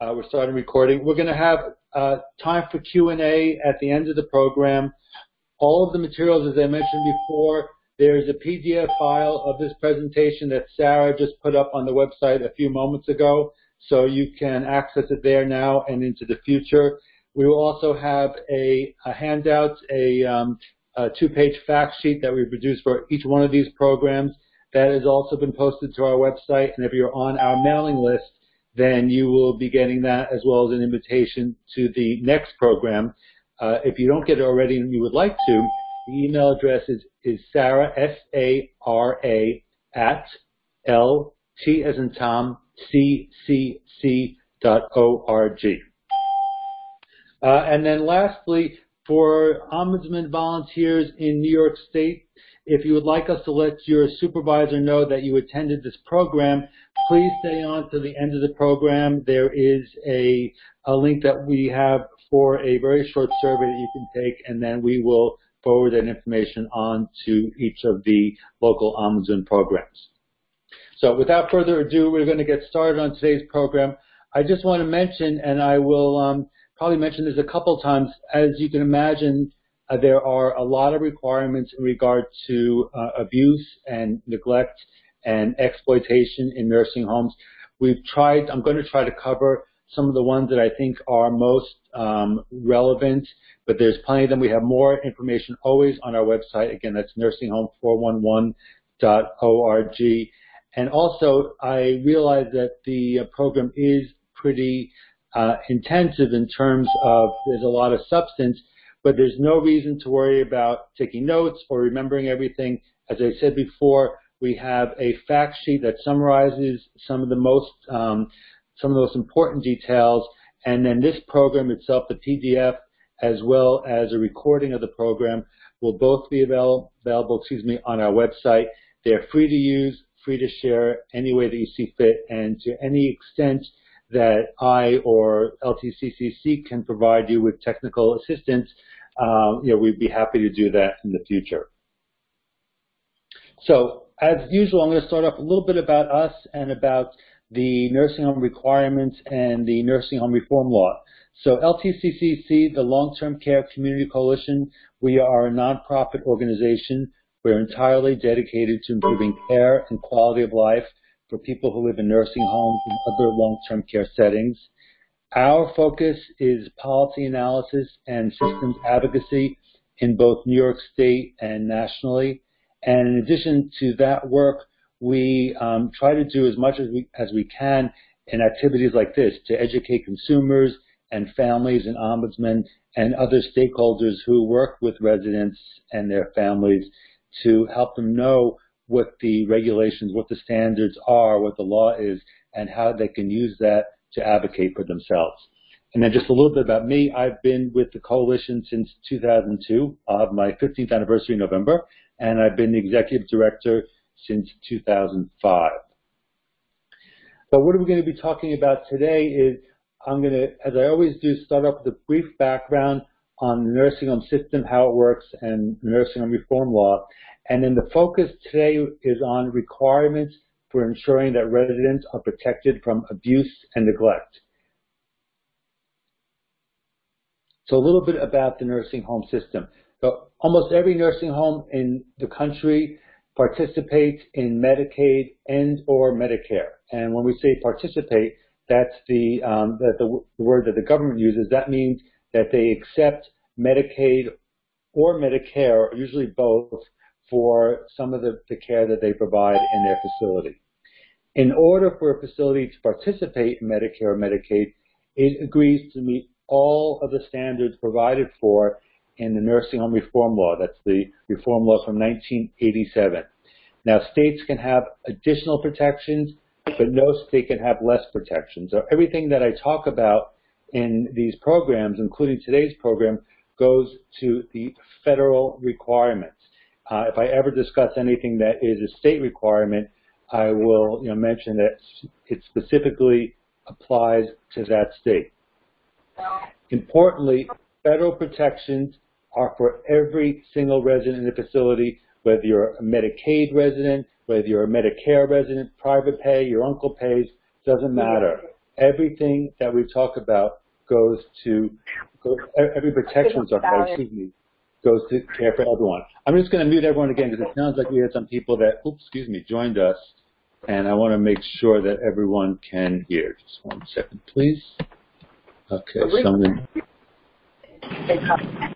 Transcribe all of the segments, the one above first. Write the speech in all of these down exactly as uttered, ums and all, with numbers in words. Uh, we're starting recording. We're going to have uh, time for Q and A at the end of the program. All of the materials, as I mentioned before, there's a P D F file of this presentation that Sarah just put up on the website a few moments ago, so you can access it there now and into the future. We will also have a, a handout, a, um, a two-page fact sheet that we produce for each one of these programs. That has also been posted to our website, and if you're on our mailing list, then you will be getting that as well as an invitation to the next program. Uh, if you don't get it already and you would like to, the email address is, is Sarah, S A R A, at L T as in Tom, C C C dot org. Uh, and then lastly, for Ombudsman volunteers in New York State, if you would like us to let your supervisor know that you attended this program, please stay on to the end of the program. There is a, a link that we have for a very short survey that you can take, and then we will forward that information on to each of the local Ombudsman programs. So without further ado, we're going to get started on today's program. I just want to mention, and I will um, probably mention this a couple times, as you can imagine, Uh, there are a lot of requirements in regard to uh, abuse and neglect and exploitation in nursing homes. We've tried, I'm going to try to cover some of the ones that I think are most um, relevant, but there's plenty of them. We have more information always on our website. Again, that's nursing home four one one dot org. And also, I realize that the program is pretty uh, intensive in terms of there's a lot of substance, but there's no reason to worry about taking notes or remembering everything. As I said before, we have a fact sheet that summarizes some of the most um, some of the most important details, and then this program itself, the P D F, as well as a recording of the program, will both be avail available, excuse me, on our website. They're free to use, free to share any way that you see fit, and to any extent that I or L T C C C can provide you with technical assistance, um, you know, we'd be happy to do that in the future. So, as usual, I'm going to start off a little bit about us and about the nursing home requirements and the nursing home reform law. So, L T C C C, the Long-Term Care Community Coalition, we are a nonprofit organization. We're entirely dedicated to improving care and quality of life for people who live in nursing homes and other long-term care settings. Our focus is policy analysis and systems advocacy in both New York State and nationally. And in addition to that work, we um, try to do as much as we, as we can in activities like this to educate consumers and families and ombudsmen and other stakeholders who work with residents and their families to help them know what the regulations, what the standards are, what the law is, and how they can use that to advocate for themselves. And then just a little bit about me. I've been with the coalition since two thousand two. I'll have my fifteenth anniversary in November, and I've been the executive director since two thousand five. But what are we going to be talking about today is I'm going to, as I always do, start off with a brief background on the nursing home system, how it works, and nursing home reform law. And then the focus today is on requirements for ensuring that residents are protected from abuse and neglect. So a little bit about the nursing home system. So almost every nursing home in the country participates in Medicaid and or Medicare. And when we say participate, that's the, um, that the word that the government uses. That means that they accept Medicaid or Medicare, usually both, for some of the, the care that they provide in their facility. In order for a facility to participate in Medicare or Medicaid, it agrees to meet all of the standards provided for in the Nursing Home Reform Law. That's the reform law from nineteen eighty-seven. Now, states can have additional protections, but no state can have less protections. So everything that I talk about in these programs, including today's program, goes to the federal requirements. Uh, if I ever discuss anything that is a state requirement, I will you know, mention that it specifically applies to that state. Importantly, federal protections are for every single resident in the facility, whether you're a Medicaid resident, whether you're a Medicare resident, private pay, your uncle pays, doesn't matter. everything that we talk about goes to, goes, every protections are, excuse me, goes to care for everyone. I'm just going to mute everyone again because it sounds like we had some people that, oops, excuse me, joined us, and I want to make sure that everyone can hear. Just one second, please. Okay, so I'm going to...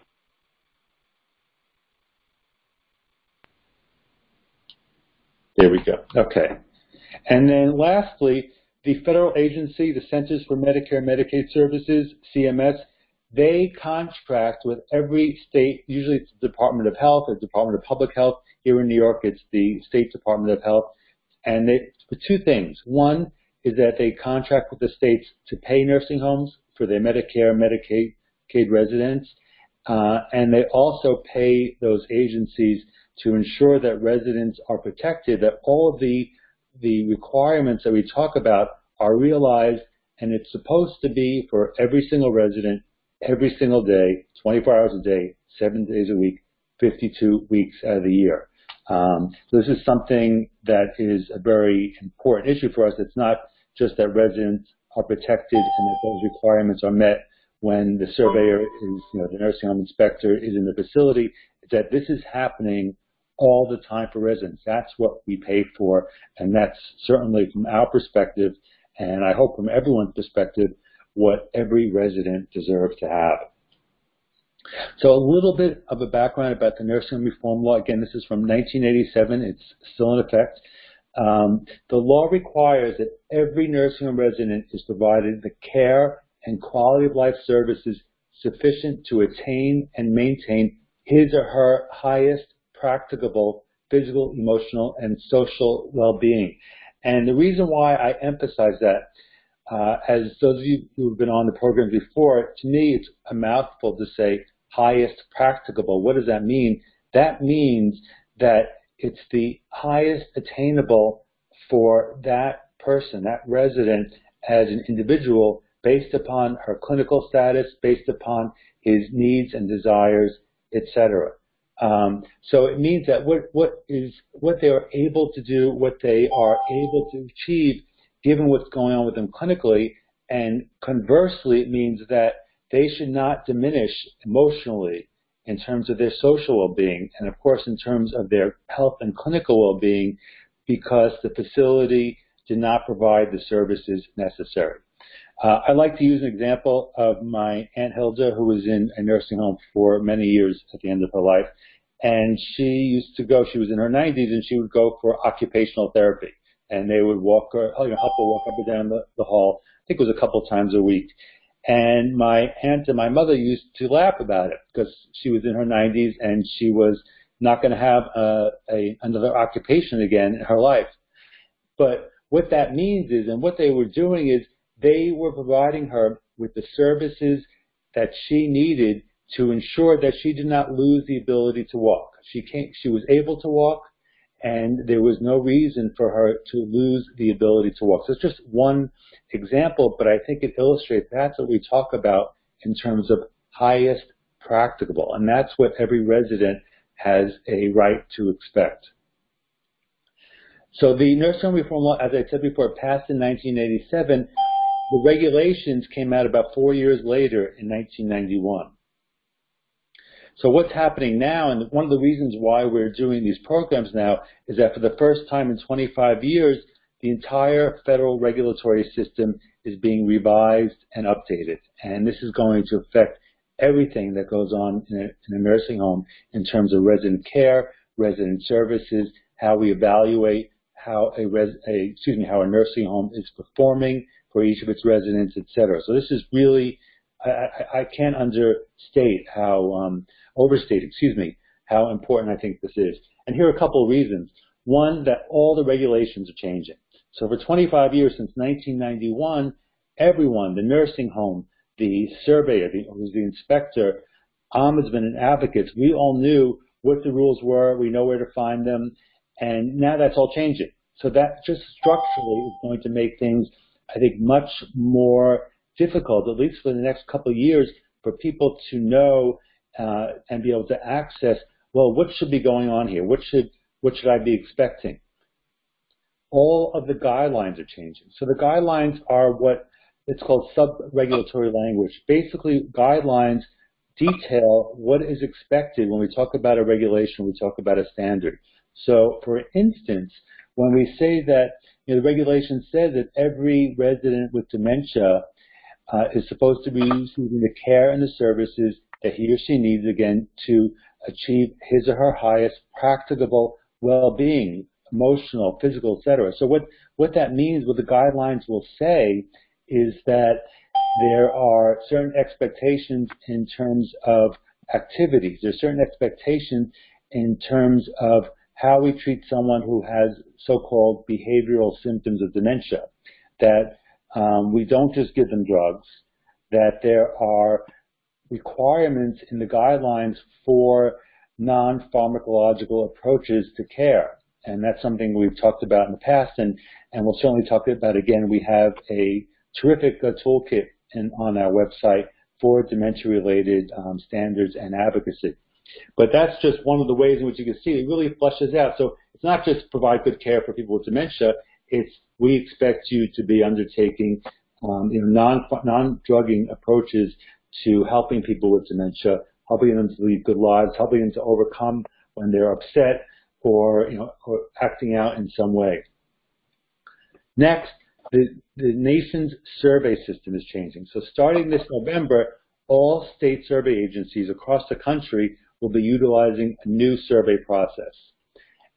There we go. Okay. And then lastly, the federal agency, the Centers for Medicare and Medicaid Services, C M S, they contract with every state. Usually it's the Department of Health or Department of Public Health. Here in New York, it's the State Department of Health. And they, for two things. One is that they contract with the states to pay nursing homes for their Medicare and Medicaid residents. Uh, and they also pay those agencies to ensure that residents are protected, that all of the the requirements that we talk about are realized, and it's supposed to be for every single resident, every single day, twenty-four hours a day, seven days a week, fifty-two weeks out of the year. Um, so this is something that is a very important issue for us. It's not just that residents are protected and that those requirements are met when the surveyor is, you know, the nursing home inspector is in the facility, that this is happening all the time for residents. That's what we pay for, and that's certainly from our perspective, and I hope from everyone's perspective, what every resident deserves to have. So a little bit of a background about the nursing home reform law. Again, this is from nineteen eighty-seven. It's still in effect. Um, the law requires that every nursing home resident is provided the care and quality of life services sufficient to attain and maintain his or her highest practicable physical, emotional, and social well-being. And the reason why I emphasize that, uh, as those of you who have been on the program before, to me it's a mouthful to say highest practicable. What does that mean? That means that it's the highest attainable for that person, that resident, as an individual, based upon her clinical status, based upon his needs and desires, et cetera. Um, so it means that what, what is what they are able to do, what they are able to achieve, given what's going on with them clinically, and conversely, it means that they should not diminish emotionally in terms of their social well-being, and of course in terms of their health and clinical well-being, because the facility did not provide the services necessary. Uh, I like to use an example of my Aunt Hilda, who was in a nursing home for many years at the end of her life. And she used to go, she was in her nineties, and she would go for occupational therapy. And they would walk her, you know, help her walk up and down the, the hall. I think it was a couple times a week. And my aunt and my mother used to laugh about it because she was in her nineties and she was not going to have a, a, another occupation again in her life. But what that means is, and what they were doing is, they were providing her with the services that she needed to ensure that she did not lose the ability to walk. She came, she was able to walk, and there was no reason for her to lose the ability to walk. So it's just one example, but I think it illustrates that's what we talk about in terms of highest practicable, and that's what every resident has a right to expect. So the Nursing Home Reform Law, as I said before, passed in nineteen eighty-seven. The regulations came out about four years later in nineteen ninety-one. So what's happening now, and one of the reasons why we're doing these programs now, is that for the first time in twenty-five years, the entire federal regulatory system is being revised and updated. And this is going to affect everything that goes on in a, in a nursing home in terms of resident care, resident services, how we evaluate how a, res, a excuse me, how a nursing home is performing for each of its residents, et cetera. So this is really, I, I, I can't understate how, um, overstate, excuse me, how important I think this is. And here are a couple of reasons. One, that all the regulations are changing. So for twenty-five years, since nineteen ninety-one, everyone, the nursing home, the surveyor, the, the inspector, ombudsman, and advocates, we all knew what the rules were, we know where to find them, and now that's all changing. So that just structurally is going to make things, I think, much more difficult, at least for the next couple of years, for people to know uh, and be able to access, well, what should be going on here? What should, what should I be expecting? All of the guidelines are changing. So the guidelines are what It's called sub-regulatory language. Basically, guidelines detail what is expected when we talk about a regulation, we talk about a standard. So, for instance, when we say that, you know, the regulation says that every resident with dementia uh, is supposed to be receiving the care and the services that he or she needs, again, to achieve his or her highest practicable well-being, emotional, physical, et cetera. So what, what that means, what the guidelines will say, is that there are certain expectations in terms of activities. There are certain expectations in terms of how we treat someone who has so-called behavioral symptoms of dementia, that um, we don't just give them drugs, that there are requirements in the guidelines for non-pharmacological approaches to care. And that's something we've talked about in the past, and, and we'll certainly talk about again. We have a terrific uh, toolkit in, on our website for dementia-related um, standards and advocacy. But that's just one of the ways in which you can see it really fleshes out. So it's not just provide good care for people with dementia. It's we expect you to be undertaking um, you know, non, non-drugging approaches to helping people with dementia, helping them to lead good lives, helping them to overcome when they're upset, or, you know, or acting out in some way. Next, the, the nation's survey system is changing. So starting this November, all state survey agencies across the country will be utilizing a new survey process.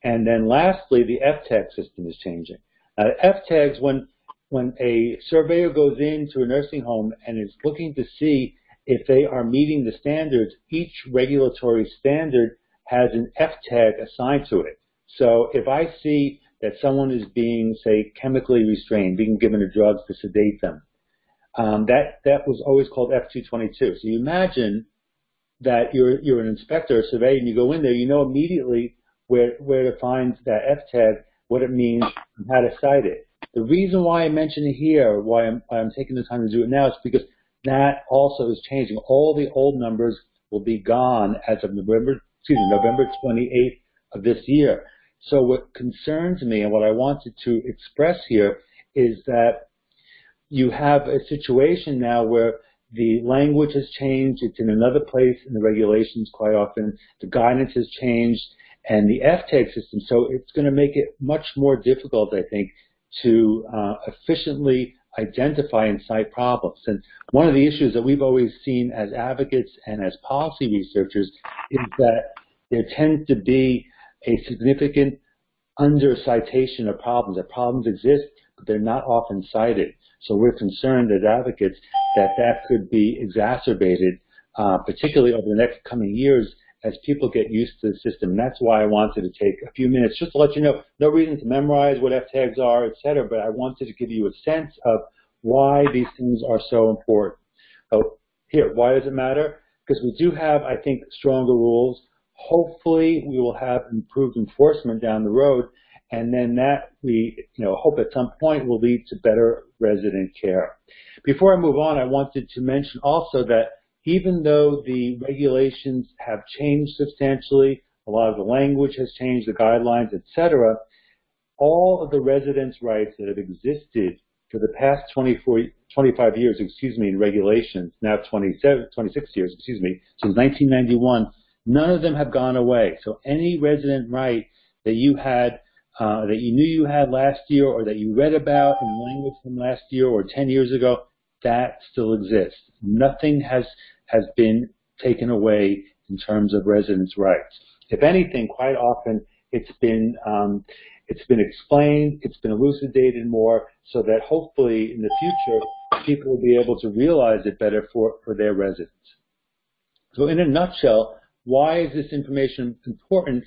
And then lastly, the F TAG system is changing. Now, F TAGs, when, when a surveyor goes into a nursing home and is looking to see if they are meeting the standards, each regulatory standard has an F TAG assigned to it. So if I see that someone is being, say, chemically restrained, being given a drug to sedate them, um, that, that was always called F two twenty-two. So you imagine that you're, you're an inspector or surveyor, and you go in there, you know immediately where, where to find that F TAG, what it means, and how to cite it. The reason why I mention it here, why I'm, why I'm taking the time to do it now, is because that also is changing. All the old numbers will be gone as of November, excuse me, November twenty-eighth of this year. So what concerns me and what I wanted to express here is that you have a situation now where the language has changed, it's in another place in the regulations quite often, the guidance has changed, and the F TAG system, so it's going to make it much more difficult, I think, to uh, efficiently identify and cite problems. And one of the issues that we've always seen as advocates and as policy researchers is that there tends to be a significant under-citation of problems, that problems exist, but they're not often cited. So we're concerned as advocates that that could be exacerbated, uh, particularly over the next coming years as people get used to the system. And that's why I wanted to take a few minutes just to let you know, no reason to memorize what F TAGs are, et cetera, but I wanted to give you a sense of why these things are so important. Oh, here, why does it matter? Because we do have, I think, stronger rules. Hopefully, we will have improved enforcement down the road, and then that we, you know, hope at some point will lead to better resident care. Before I move on, I wanted to mention also that even though the regulations have changed substantially, a lot of the language has changed, the guidelines, et cetera, all of the residents' rights that have existed for the past twenty-four, twenty-five years, excuse me, in regulations, now twenty-seven, twenty-six years, excuse me, since nineteen ninety-one, none of them have gone away. So any resident right that you had, uh, that you knew you had last year, or that you read about in language from last year or ten years ago, that still exists. Nothing has has been taken away in terms of residents' rights. If anything, quite often it's been um, it's been explained, it's been elucidated more, so that hopefully in the future people will be able to realize it better for, for their residents. So in a nutshell, why is this information important?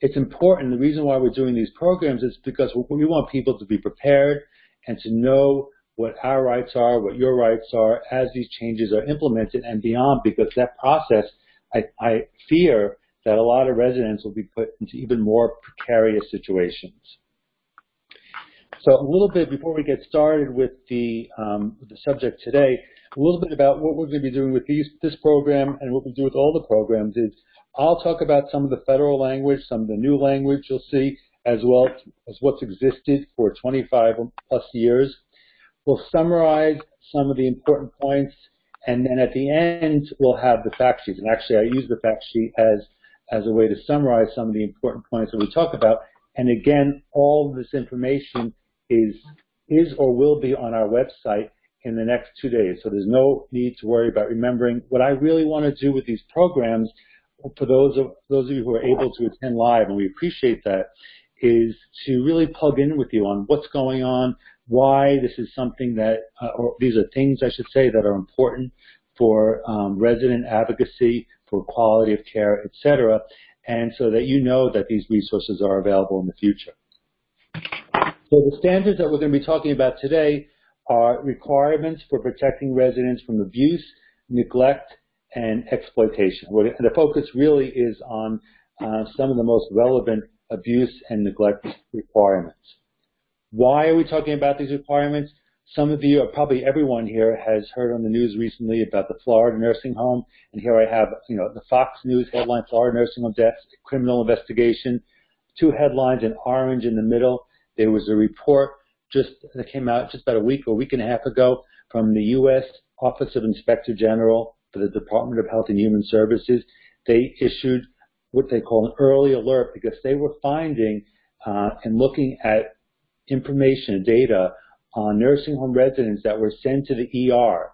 It's important. The reason why we're doing these programs is because we want people to be prepared and to know what our rights are, what your rights are, as these changes are implemented and beyond, because that process, I, I fear that a lot of residents will be put into even more precarious situations. So a little bit before we get started with the, um, the subject today, a little bit about what we're going to be doing with these, this program and what we do with all the programs is I'll talk about some of the federal language, some of the new language you'll see, as well as what's existed for twenty-five plus years. We'll summarize some of the important points, and then at the end, we'll have the fact sheet. And actually, I use the fact sheet as, as a way to summarize some of the important points that we talk about. And again, all of this information is, is or will be on our website in the next two days. So there's no need to worry about remembering. What I really want to do with these programs, for those of, those of you who are able to attend live, and we appreciate that, is to really plug in with you on what's going on, why this is something that, uh, or these are things, I should say, that are important for um, resident advocacy, for quality of care, et cetera, and so that you know that these resources are available in the future. So the standards that we're going to be talking about today are requirements for protecting residents from abuse, neglect, and exploitation. The focus really is on uh, some of the most relevant abuse and neglect requirements. Why are we talking about these requirements? Some of you, or probably everyone here, has heard on the news recently about the Florida nursing home. And here I have, you know, the Fox News headline, Florida nursing home deaths, criminal investigation. Two headlines in orange in the middle. There was a report just that came out just about a week or week and a half ago from the U S Office of Inspector General for the Department of Health and Human Services. They issued what they call an early alert because they were finding uh, and looking at information, data on nursing home residents that were sent to the E R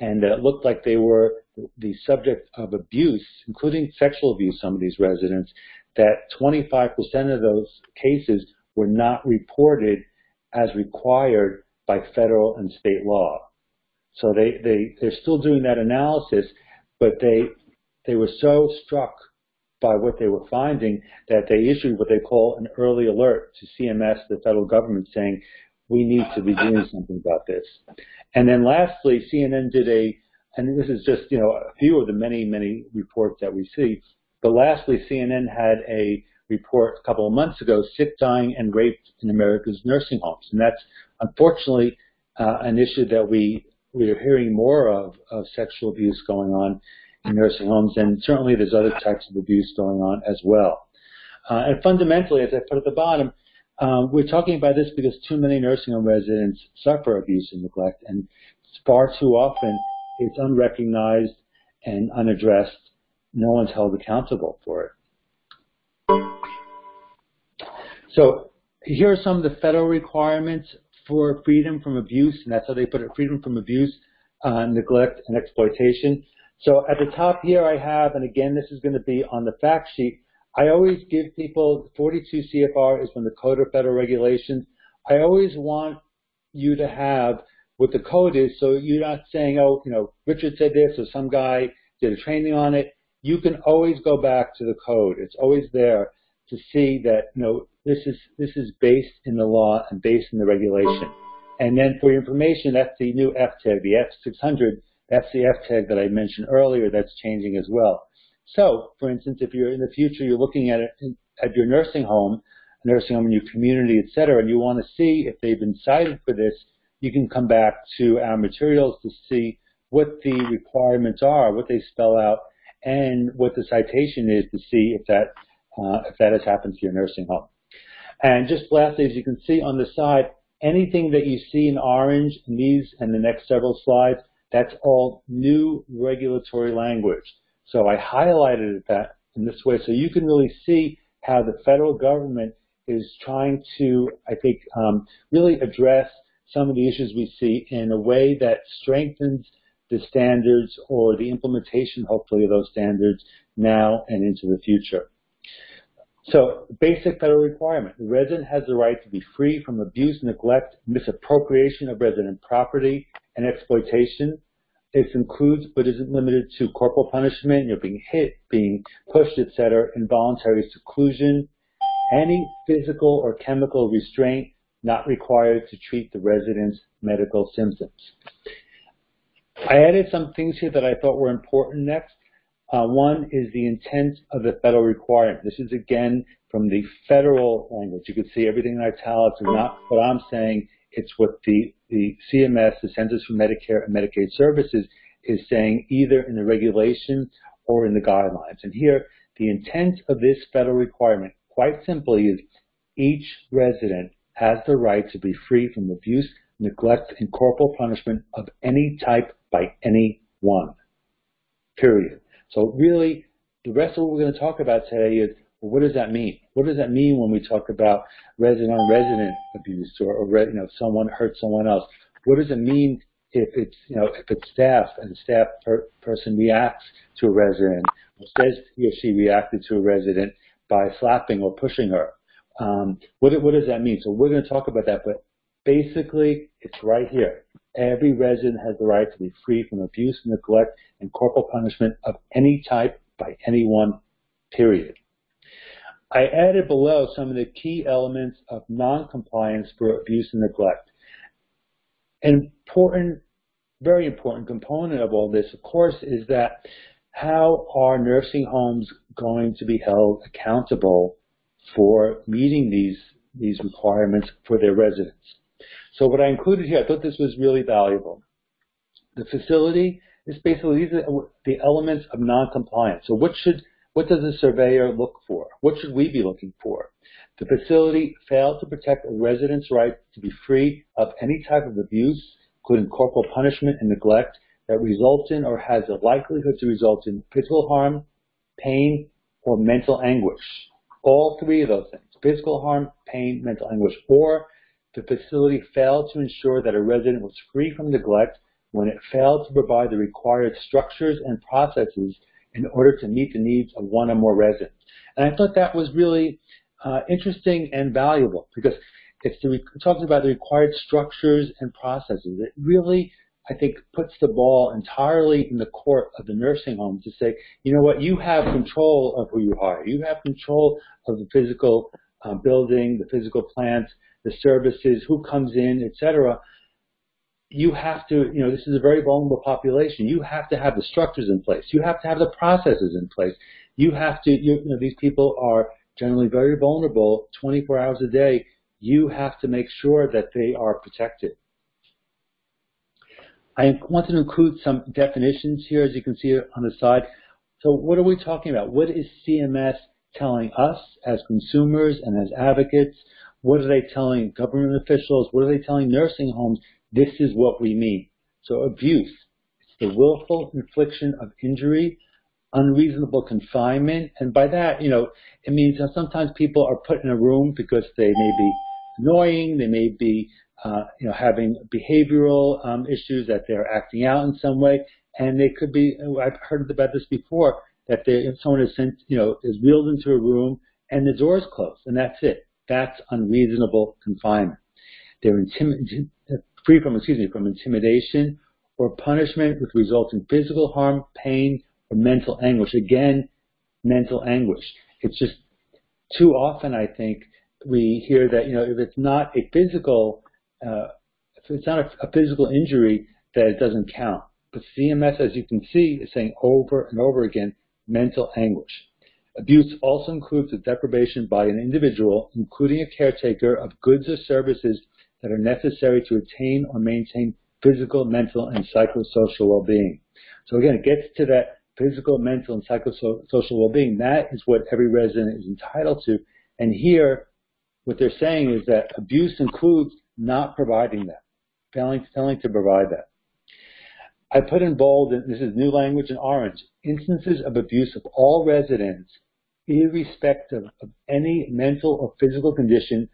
and that looked like they were the subject of abuse, including sexual abuse, some of these residents, that twenty-five percent of those cases were not reported as required by federal and state law. So they, they, they're still doing that analysis, but they, they were so struck by what they were finding that they issued what they call an early alert to C M S, the federal government, saying, we need to be doing something about this. And then lastly, C N N did a, and this is just, you know, a few of the many, many reports that we see, but lastly, C N N had a report a couple of months ago, sick, dying, and raped in America's nursing homes. And that's, unfortunately, uh, an issue that we, we are hearing more of, of sexual abuse going on in nursing homes, and certainly there's other types of abuse going on as well. Uh, and fundamentally, as I put at the bottom, um, we're talking about this because too many nursing home residents suffer abuse and neglect, and far too often it's unrecognized and unaddressed. No one's held accountable for it. So here are some of the federal requirements for freedom from abuse, and that's how they put it, freedom from abuse, uh, neglect, and exploitation. So at the top here I have, and again this is going to be on the fact sheet, I always give people, forty-two C F R is from the Code of Federal Regulations. I always want you to have what the code is so you're not saying, oh, you know, Richard said this or some guy did a training on it. You can always go back to the code. It's always there to see that, you know, this is, this is based in the law and based in the regulation. And then for your information, that's the new F tag, the F six hundred. That's the F tag that I mentioned earlier that's changing as well. So, for instance, if you're in the future, you're looking at, it, at your nursing home, nursing home in your community, et cetera, and you want to see if they've been cited for this, you can come back to our materials to see what the requirements are, what they spell out, and what the citation is to see if that, uh, if that has happened to your nursing home. And just lastly, as you can see on the side, anything that you see in orange in these and the next several slides, that's all new regulatory language. So I highlighted that in this way so you can really see how the federal government is trying to, I think, um, really address some of the issues we see in a way that strengthens the standards or the implementation, hopefully, of those standards now and into the future. So, basic federal requirement. The resident has the right to be free from abuse, neglect, misappropriation of resident property, and exploitation. This includes, but isn't limited to, corporal punishment, you're being hit, being pushed, et cetera, involuntary seclusion, any physical or chemical restraint not required to treat the resident's medical symptoms. I added some things here that I thought were important next. Uh, one is the intent of the federal requirement. This is, again, from the federal language. You can see everything in italics is not what I'm saying. It's what the, the C M S, the Centers for Medicare and Medicaid Services, is saying either in the regulation or in the guidelines. And here, the intent of this federal requirement, quite simply, is each resident has the right to be free from abuse, neglect, and corporal punishment of any type by anyone, period. So really, the rest of what we're going to talk about today is, well, what does that mean? What does that mean when we talk about resident-on-resident abuse, or, or you know, someone hurts someone else? What does it mean if it's, you know, if it's staff and the staff per person reacts to a resident, or says he or she reacted to a resident by slapping or pushing her? Um, what, what does that mean? So we're going to talk about that, but basically it's right here. Every resident has the right to be free from abuse, neglect, and corporal punishment of any type by anyone, period. I added below some of the key elements of noncompliance for abuse and neglect. An important, very important component of all this, of course, is that how are nursing homes going to be held accountable for meeting these, these requirements for their residents? So what I included here, I thought this was really valuable. The facility is basically, these are the elements of noncompliance. So what should, what does a surveyor look for? What should we be looking for? The facility failed to protect a resident's right to be free of any type of abuse, including corporal punishment and neglect, that results in or has a likelihood to result in physical harm, pain, or mental anguish. All three of those things, physical harm, pain, mental anguish, or the facility failed to ensure that a resident was free from neglect when it failed to provide the required structures and processes in order to meet the needs of one or more residents. And I thought that was really uh, interesting and valuable, because it's the, it talks about the required structures and processes. It really, I think, puts the ball entirely in the court of the nursing home to say, you know what, you have control of who you hire. You have control of the physical uh, building, the physical plants, the services, who comes in, et cetera. You have to, you know, this is a very vulnerable population. You have to have the structures in place. You have to have the processes in place. You have to, you, you know, these people are generally very vulnerable twenty-four hours a day. You have to make sure that they are protected. I wanted to include some definitions here, as you can see on the side. So what are we talking about? What is C M S telling us as consumers and as advocates? What are they telling government officials? What are they telling nursing homes? This is what we mean. So abuse, it's the willful infliction of injury, unreasonable confinement. And by that, you know, it means that sometimes people are put in a room because they may be annoying, they may be uh, you know, having behavioral um, issues, that they're acting out in some way. And they could be, I've heard about this before, that they, if someone is sent, you know, is wheeled into a room and the door is closed and that's it. That's unreasonable confinement. They're intimidated. Free from, excuse me, from intimidation or punishment with resulting physical harm, pain, or mental anguish. Again, mental anguish. It's just too often, I think, we hear that, you know, if it's not a physical, uh, if it's not a, a physical injury, that it doesn't count. But C M S, as you can see, is saying over and over again, mental anguish. Abuse also includes the deprivation by an individual, including a caretaker, of goods or services that are necessary to attain or maintain physical, mental, and psychosocial well-being. So again, it gets to that physical, mental, and psychosocial well-being. That is what every resident is entitled to. And here, what they're saying is that abuse includes not providing that, failing, failing to provide that. I put in bold, and this is new language in orange, instances of abuse of all residents, irrespective of any mental or physical condition,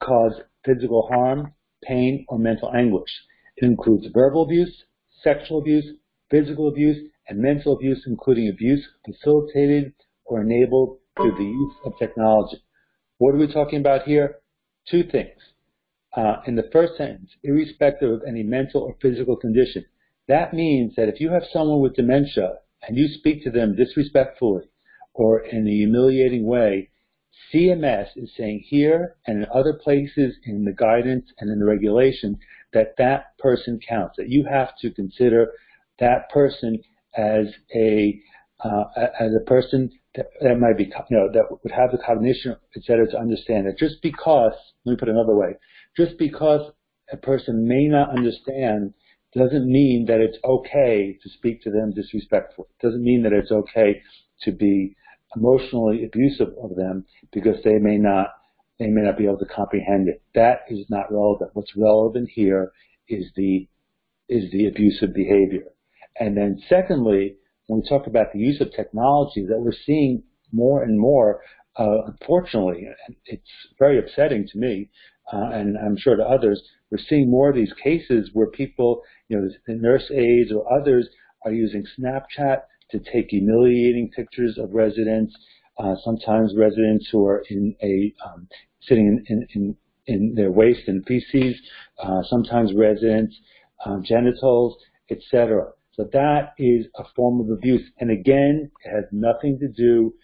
cause physical harm, pain, or mental anguish. It includes verbal abuse, sexual abuse, physical abuse, and mental abuse, including abuse facilitated or enabled through the use of technology. What are we talking about here? Two things. Uh, in the first sentence, irrespective of any mental or physical condition. That means that if you have someone with dementia and you speak to them disrespectfully or in a humiliating way, C M S is saying here and in other places in the guidance and in the regulations that that person counts, that you have to consider that person as a uh, as a person that, that might be, you know, that would have the cognition, et cetera, to understand that just because, let me put it another way, just because a person may not understand doesn't mean that it's okay to speak to them disrespectfully. It doesn't mean that it's okay to be emotionally abusive of them because they may not they may not be able to comprehend it. That is not relevant. What's relevant here is the is the abusive behavior. And then secondly, when we talk about the use of technology that we're seeing more and more, uh, unfortunately, it's very upsetting to me, uh, and I'm sure to others, we're seeing more of these cases where people, you know, the nurse aides or others are using Snapchat to take humiliating pictures of residents, uh, sometimes residents who are in a, um, sitting in, in, in their waste and feces, uh, sometimes residents' um, genitals, et cetera. So that is a form of abuse. And again, it has nothing to do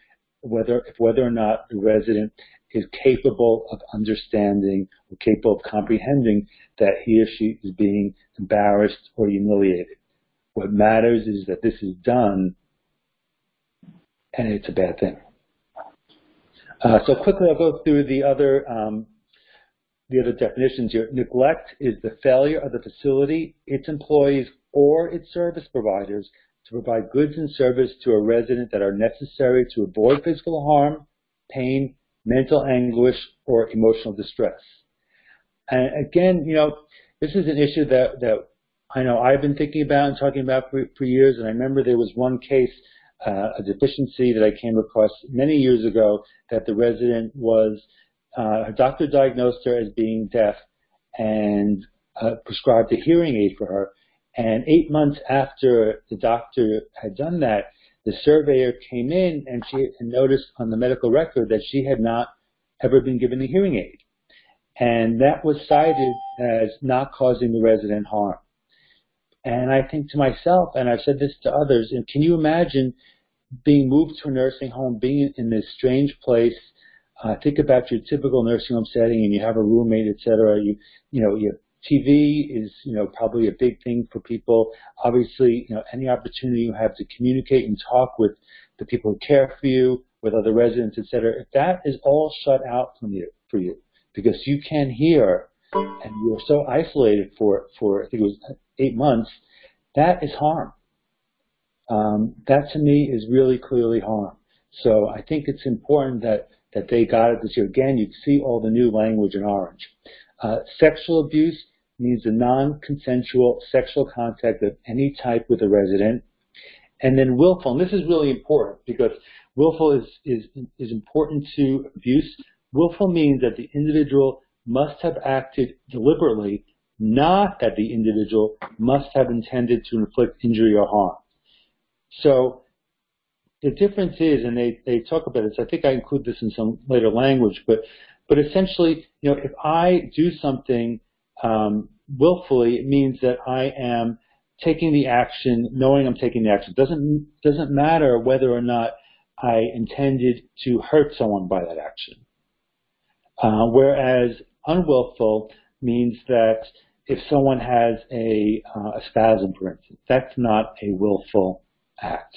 whether whether or not the resident is capable of understanding or capable of comprehending that he or she is being embarrassed or humiliated. What matters is that this is done, and it's a bad thing. Uh, so quickly, I'll go through the other um, the other definitions here. Neglect is the failure of the facility, its employees, or its service providers to provide goods and service to a resident that are necessary to avoid physical harm, pain, mental anguish, or emotional distress. And again, you know, this is an issue that that. I know I've been thinking about and talking about for, for years, and I remember there was one case, uh, a deficiency that I came across many years ago, that the resident was, uh, her doctor diagnosed her as being deaf and uh, prescribed a hearing aid for her. And eight months after the doctor had done that, the surveyor came in and she and noticed on the medical record that she had not ever been given a hearing aid. And that was cited as not causing the resident harm. And I think to myself, and I've said this to others, and can you imagine being moved to a nursing home, being in this strange place? Uh, think about your typical nursing home setting, and you have a roommate, et cetera. You, you know, your T V is, you know, probably a big thing for people. Obviously, you know, any opportunity you have to communicate and talk with the people who care for you, with other residents, et cetera. If that is all shut out from you, for you, because you can't hear, and you were so isolated for, for I think it was eight months, that is harm. Um, that to me is really clearly harm. So I think it's important that, that they got it this year. Again, you can see all the new language in orange. Uh, sexual abuse means a non-consensual sexual contact of any type with a resident. And then willful, and this is really important because willful is, is, is important to abuse. Willful means that the individual must have acted deliberately, not that the individual must have intended to inflict injury or harm. So the difference is, and they, they talk about this, I think I include this in some later language, but but essentially, you know, if I do something um, willfully, it means that I am taking the action, knowing I'm taking the action. It doesn't, doesn't matter whether or not I intended to hurt someone by that action. Uh, whereas unwillful means that if someone has a, uh, a spasm, for instance, that's not a willful act.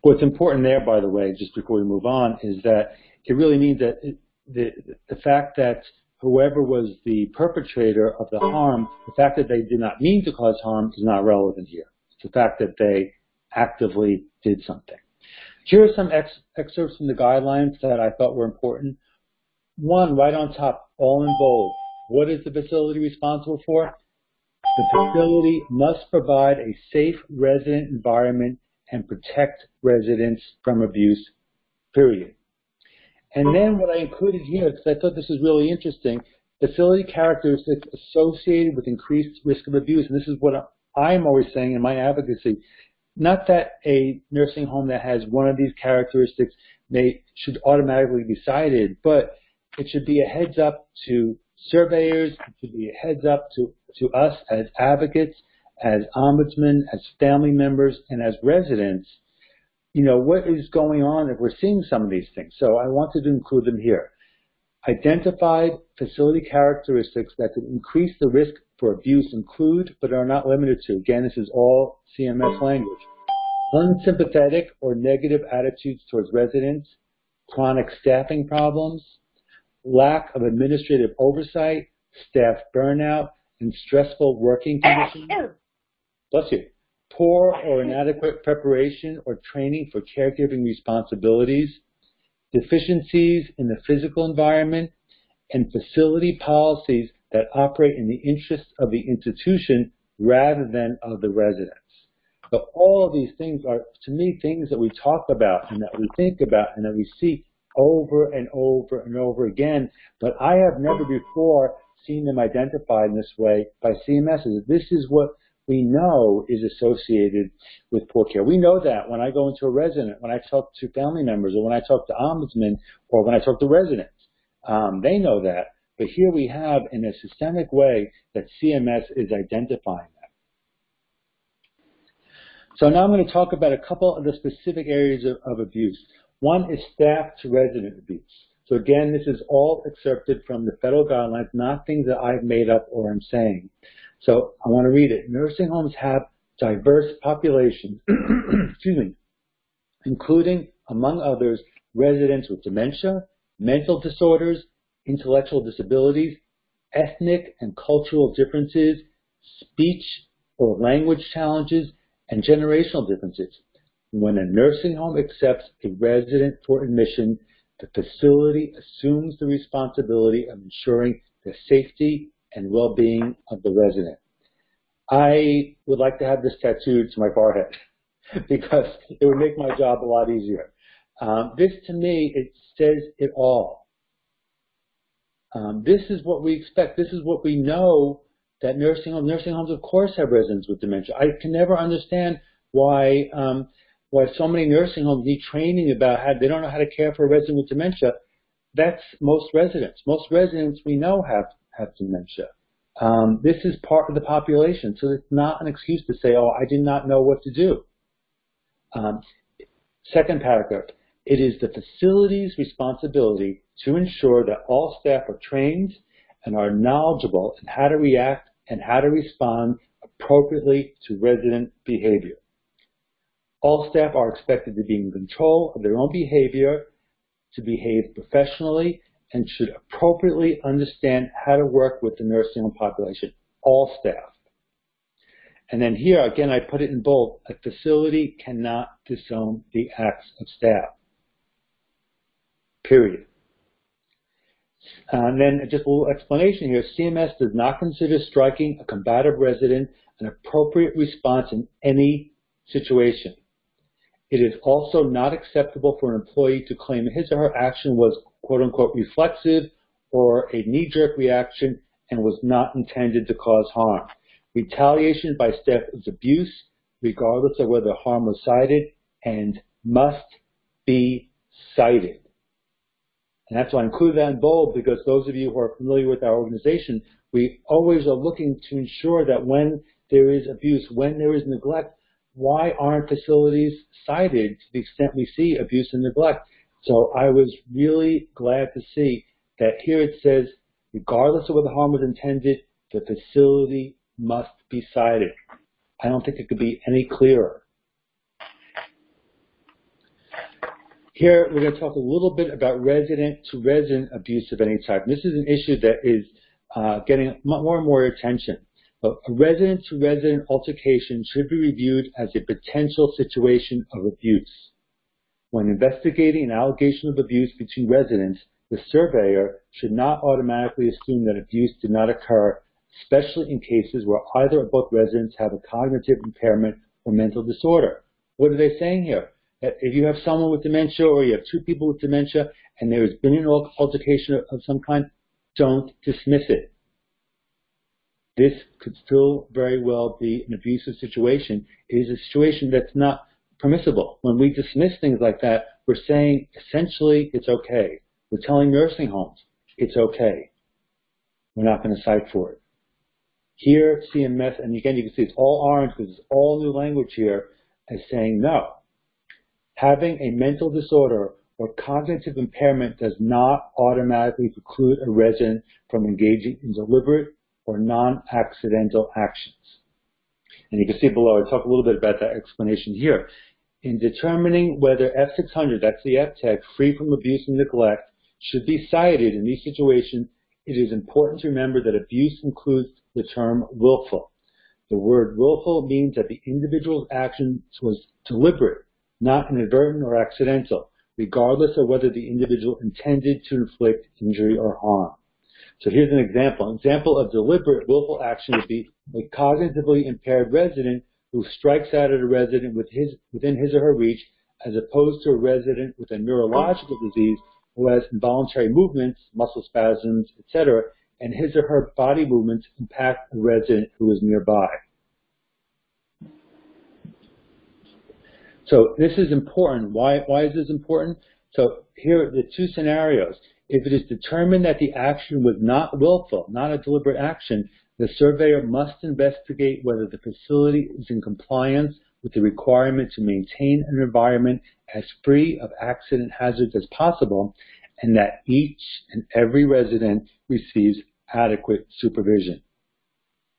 What's important there, by the way, just before we move on, is that it really means that it, the, the fact that whoever was the perpetrator of the harm, the fact that they did not mean to cause harm is not relevant here. It's the fact that they actively did something. Here are some ex excerpts from the guidelines that I thought were important. One, right on top, all in bold. What is the facility responsible for? The facility must provide a safe resident environment and protect residents from abuse, period. And then what I included here, because I thought this was really interesting, facility characteristics associated with increased risk of abuse. And this is what I'm always saying in my advocacy. Not that a nursing home that has one of these characteristics may should automatically be cited, but it should be a heads up to surveyors, it should be a heads up to, to us as advocates, as ombudsmen, as family members, and as residents. You know, what is going on if we're seeing some of these things? So I wanted to include them here. Identified facility characteristics that could increase the risk for abuse include, but are not limited to. Again, this is all C M S language. Unsympathetic or negative attitudes towards residents, chronic staffing problems, lack of administrative oversight, staff burnout, and stressful working conditions. Bless you. Poor or inadequate preparation or training for caregiving responsibilities, deficiencies in the physical environment, and facility policies that operate in the interests of the institution rather than of the residents. So all of these things are, to me, things that we talk about and that we think about and that we see over and over and over again, but I have never before seen them identified in this way by C M S. This is what we know is associated with poor care. We know that when I go into a resident, when I talk to family members, or when I talk to ombudsmen, or when I talk to residents, um, they know that. But here we have, in a systemic way, that C M S is identifying that. So now I'm going to talk about a couple of the specific areas of, of abuse. One is staff to resident abuse. So again, this is all excerpted from the federal guidelines, not things that I've made up or I'm saying. So I want to read it. Nursing homes have diverse populations, excuse me, including, among others, residents with dementia, mental disorders, intellectual disabilities, ethnic and cultural differences, speech or language challenges, and generational differences. When a nursing home accepts a resident for admission, the facility assumes the responsibility of ensuring the safety and well-being of the resident. I would like to have this tattooed to my forehead because it would make my job a lot easier. Um, this, to me, it says it all. Um, this is what we expect. This is what we know, that nursing homes, nursing homes, of course, have residents with dementia. I can never understand why um, why so many nursing homes need training about how they don't know how to care for a resident with dementia. That's most residents. Most residents we know have have dementia. Um, this is part of the population, so it's not an excuse to say, oh, I did not know what to do. Um, second paragraph, it is the facility's responsibility to ensure that all staff are trained and are knowledgeable in how to react and how to respond appropriately to resident behavior. All staff are expected to be in control of their own behavior, to behave professionally, and should appropriately understand how to work with the nursing home population, all staff. And then here, again, I put it in bold, a facility cannot disown the acts of staff, period. And then just a little explanation here, C M S does not consider striking a combative resident an appropriate response in any situation. It is also not acceptable for an employee to claim his or her action was quote-unquote reflexive or a knee-jerk reaction and was not intended to cause harm. Retaliation by staff is abuse, regardless of whether harm was cited, and must be cited. And that's why I include that in bold, because those of you who are familiar with our organization, we always are looking to ensure that when there is abuse, when there is neglect, why aren't facilities cited to the extent we see abuse and neglect? So I was really glad to see that here it says, regardless of whether harm was intended, the facility must be cited. I don't think it could be any clearer. Here we're going to talk a little bit about resident-to-resident abuse of any type. This is an issue that is uh, getting more and more attention. But a resident-to-resident altercation should be reviewed as a potential situation of abuse. When investigating an allegation of abuse between residents, the surveyor should not automatically assume that abuse did not occur, especially in cases where either or both residents have a cognitive impairment or mental disorder. What are they saying here? That if you have someone with dementia or you have two people with dementia and there has been an altercation of some kind, don't dismiss it. This could still very well be an abusive situation. It is a situation that's not permissible. When we dismiss things like that, we're saying essentially it's okay. We're telling nursing homes it's okay. We're not going to cite for it. Here, C M S, and again you can see it's all orange because it's all new language here, is saying no. Having a mental disorder or cognitive impairment does not automatically preclude a resident from engaging in deliberate or non-accidental actions. And you can see below, I talk a little bit about that explanation here. In determining whether F six hundred, that's the F tag, free from abuse and neglect, should be cited in these situations, it is important to remember that abuse includes the term willful. The word willful means that the individual's action was deliberate, not inadvertent or accidental, regardless of whether the individual intended to inflict injury or harm. So here's an example. An example of deliberate willful action would be a cognitively impaired resident who strikes out at a resident with his, within his or her reach, as opposed to a resident with a neurological disease who has involuntary movements, muscle spasms, et cetera, and his or her body movements impact the resident who is nearby. So this is important. Why, why is this important? So here are the two scenarios. If it is determined that the action was not willful, not a deliberate action, the surveyor must investigate whether the facility is in compliance with the requirement to maintain an environment as free of accident hazards as possible, and that each and every resident receives adequate supervision.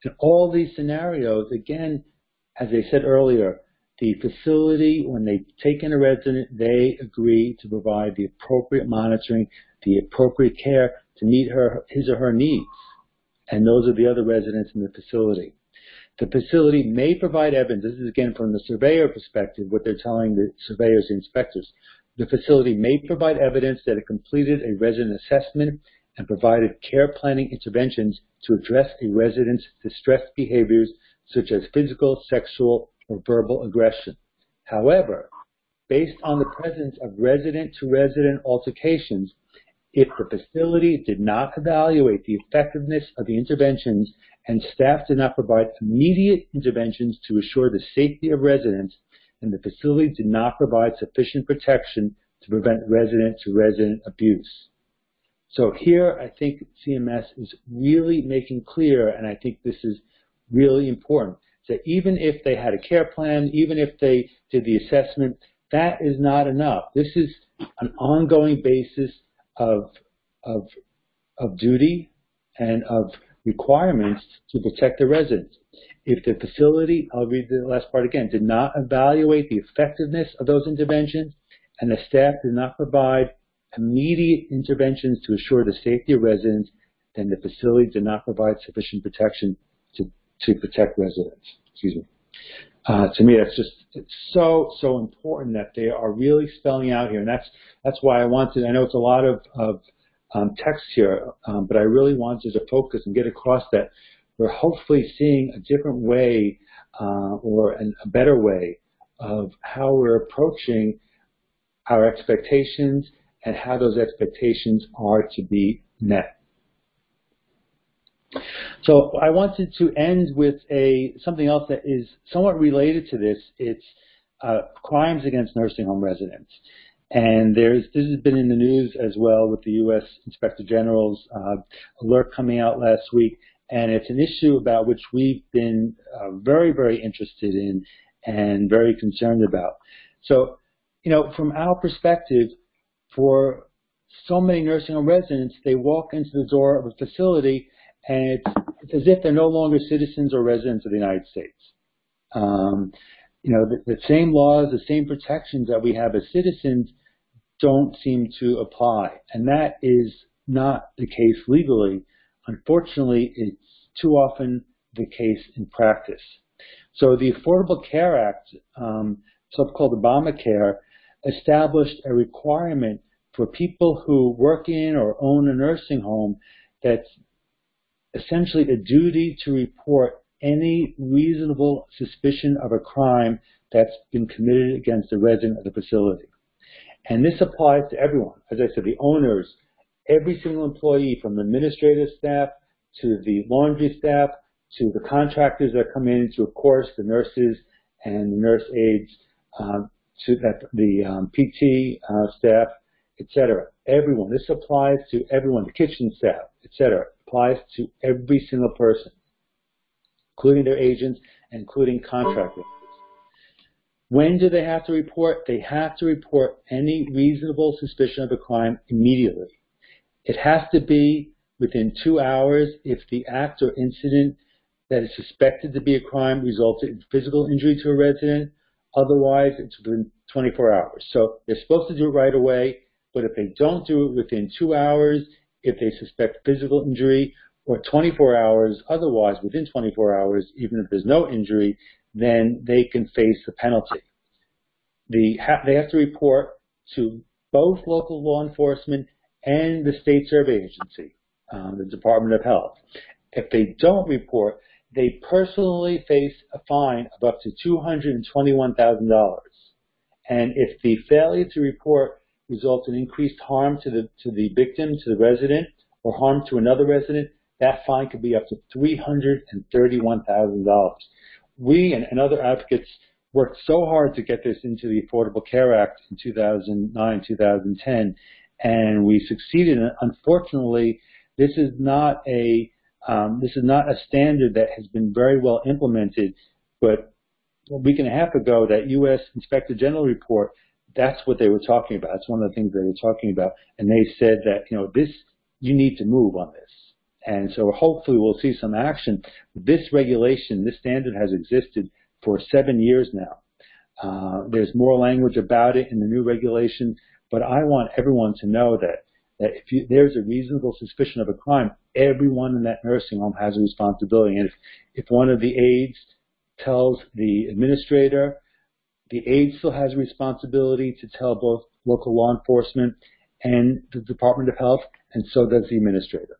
In all these scenarios, again, as I said earlier, the facility, when they take in a resident, they agree to provide the appropriate monitoring, the appropriate care to meet her, his or her needs, and those are the other residents in the facility. The facility may provide evidence. This is, again, from the surveyor perspective, what they're telling the surveyors and inspectors. The facility may provide evidence that it completed a resident assessment and provided care planning interventions to address a resident's distressed behaviors, such as physical, sexual, or verbal aggression. However, based on the presence of resident-to-resident altercations, if the facility did not evaluate the effectiveness of the interventions and staff did not provide immediate interventions to assure the safety of residents, and the facility did not provide sufficient protection to prevent resident-to-resident abuse. So here I think C M S is really making clear, and I think this is really important, that even if they had a care plan, even if they did the assessment, that is not enough. This is an ongoing basis of, of, of duty and of requirements to protect the residents. If the facility, I'll read the last part again, did not evaluate the effectiveness of those interventions and the staff did not provide immediate interventions to assure the safety of residents, then the facility did not provide sufficient protection to, to protect residents. Excuse me. Uh, to me, that's just it's so, so important that they are really spelling out here. And that's, that's why I wanted, I know it's a lot of, of Um, text here, um, but I really wanted to focus and get across that we're hopefully seeing a different way uh, or an, a better way of how we're approaching our expectations and how those expectations are to be met. So I wanted to end with a something else that is somewhat related to this. It's uh, crimes against nursing home residents. And there's, this has been in the news as well with the U S Inspector General's uh, alert coming out last week. And it's an issue about which we've been uh, very, very interested in and very concerned about. So, you know, from our perspective, for so many nursing home residents, they walk into the door of a facility and it's, it's as if they're no longer citizens or residents of the United States. Um, you know, the, the same laws, the same protections that we have as citizens don't seem to apply, and that is not the case legally. Unfortunately, it's too often the case in practice. So the Affordable Care Act, um, so-called Obamacare, established a requirement for people who work in or own a nursing home that's essentially a duty to report any reasonable suspicion of a crime that's been committed against a resident of the facility. And this applies to everyone. As I said, the owners, every single employee, from the administrative staff to the laundry staff to the contractors that come in, to, of course, the nurses and the nurse aides, um, to the um, P T uh, staff, et cetera. Everyone. This applies to everyone. The kitchen staff, et cetera. Applies to every single person, including their agents and including contractors. When do they have to report? They have to report any reasonable suspicion of a crime immediately. It has to be within two hours if the act or incident that is suspected to be a crime resulted in physical injury to a resident. Otherwise, it's within twenty-four hours. So they're supposed to do it right away, but if they don't do it within two hours, if they suspect physical injury, or twenty-four hours, otherwise within twenty-four hours, even if there's no injury, then they can face the penalty. The, ha they have to report to both local law enforcement and the state survey agency. uh, the Department of Health. If they don't report, they personally face a fine of up to two hundred twenty-one thousand dollars. And if the failure to report results in increased harm to the to the victim, to the resident, or harm to another resident, that fine could be up to three hundred thirty-one thousand dollars. We and, and other advocates worked so hard to get this into the Affordable Care Act in two thousand nine, two thousand ten, and we succeeded. And unfortunately, this is not a um, this is not a standard that has been very well implemented. But a week and a half ago, that U S Inspector General report, that's what they were talking about. It's one of the things they were talking about, and they said that you know this you need to move on this. And so hopefully we'll see some action. This regulation, this standard has existed for seven years now. Uh, there's more language about it in the new regulation, but I want everyone to know that, that if you, there's a reasonable suspicion of a crime, everyone in that nursing home has a responsibility. And if, if one of the aides tells the administrator, the aide still has a responsibility to tell both local law enforcement and the Department of Health, and so does the administrator.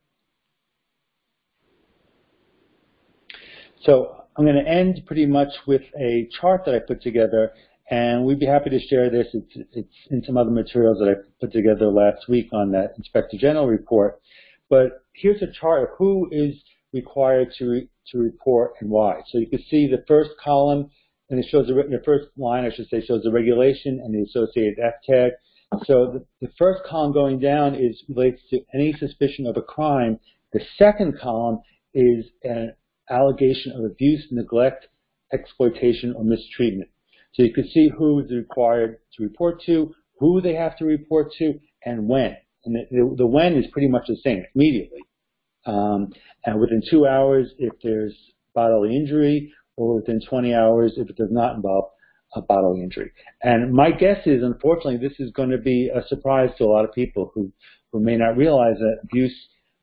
So I'm going to end pretty much with a chart that I put together, and we'd be happy to share this. It's, it's in some other materials that I put together last week on that Inspector General report. But here's a chart of who is required to, re, to report and why. So you can see the first column, and it shows the, the first line, I should say, shows the regulation and the associated F tag. So the, the first column going down is relates to any suspicion of a crime. The second column is an allegation of abuse, neglect, exploitation, or mistreatment. So you can see who is required to report to, who they have to report to, and when. And the, the when is pretty much the same, immediately. Um, and within two hours if there's bodily injury, or within twenty hours if it does not involve a bodily injury. And my guess is, unfortunately, this is going to be a surprise to a lot of people who, who may not realize that abuse,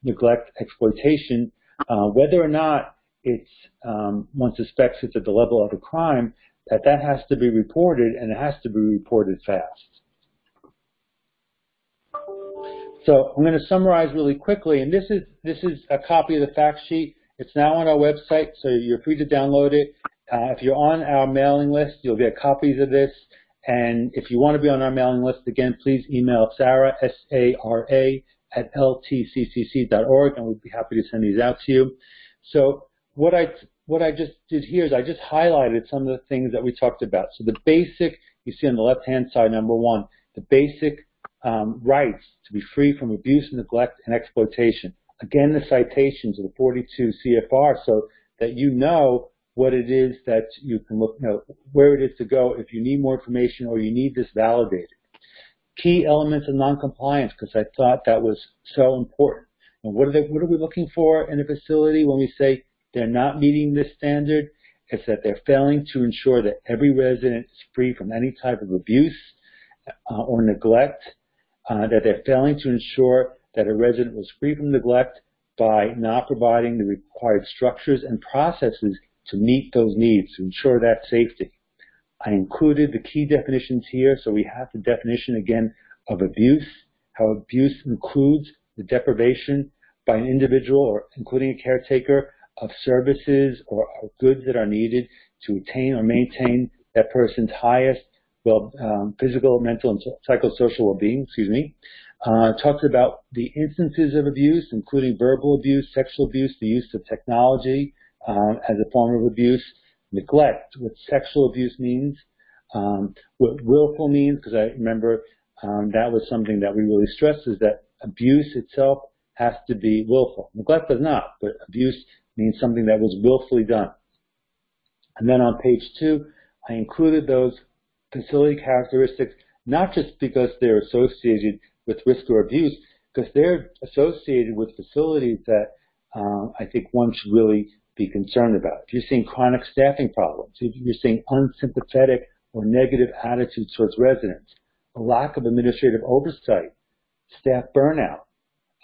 neglect, exploitation, uh, whether or not it's um, one suspects it's at the level of a crime, that that has to be reported, and it has to be reported fast. So I'm going to summarize really quickly, and this is this is a copy of the fact sheet. It's now on our website, so you're free to download it. Uh, if you're on our mailing list, you'll get copies of this, and if you want to be on our mailing list again, please email Sarah, S A R A, at L T C C C dot org, and we'll be happy to send these out to you. So What I, what I just did here is I just highlighted some of the things that we talked about. So the basic, you see on the left-hand side, number one, the basic um, rights to be free from abuse, neglect, and exploitation. Again, the citation to the forty-two C F R so that you know what it is that you can look, you know, where it is to go if you need more information or you need this validated. Key elements of noncompliance, because I thought that was so important. And what are they, what are we looking for in a facility when we say they're not meeting this standard? It's that they're failing to ensure that every resident is free from any type of abuse uh, or neglect, uh, that they're failing to ensure that a resident was free from neglect by not providing the required structures and processes to meet those needs, to ensure that safety. I included the key definitions here, so we have the definition again of abuse, how abuse includes the deprivation by an individual or including a caretaker of services or goods that are needed to attain or maintain that person's highest well, um, physical, mental, and psychosocial well-being, excuse me. Uh, talks about the instances of abuse, including verbal abuse, sexual abuse, the use of technology um, as a form of abuse, neglect, what sexual abuse means, um, what willful means, because I remember um, that was something that we really stressed, is that abuse itself has to be willful. Neglect does not, but abuse means something that was willfully done. And then on page two, I included those facility characteristics, not just because they're associated with risk or abuse, because they're associated with facilities that um, I think one should really be concerned about. If you're seeing chronic staffing problems, if you're seeing unsympathetic or negative attitudes towards residents, a lack of administrative oversight, staff burnout,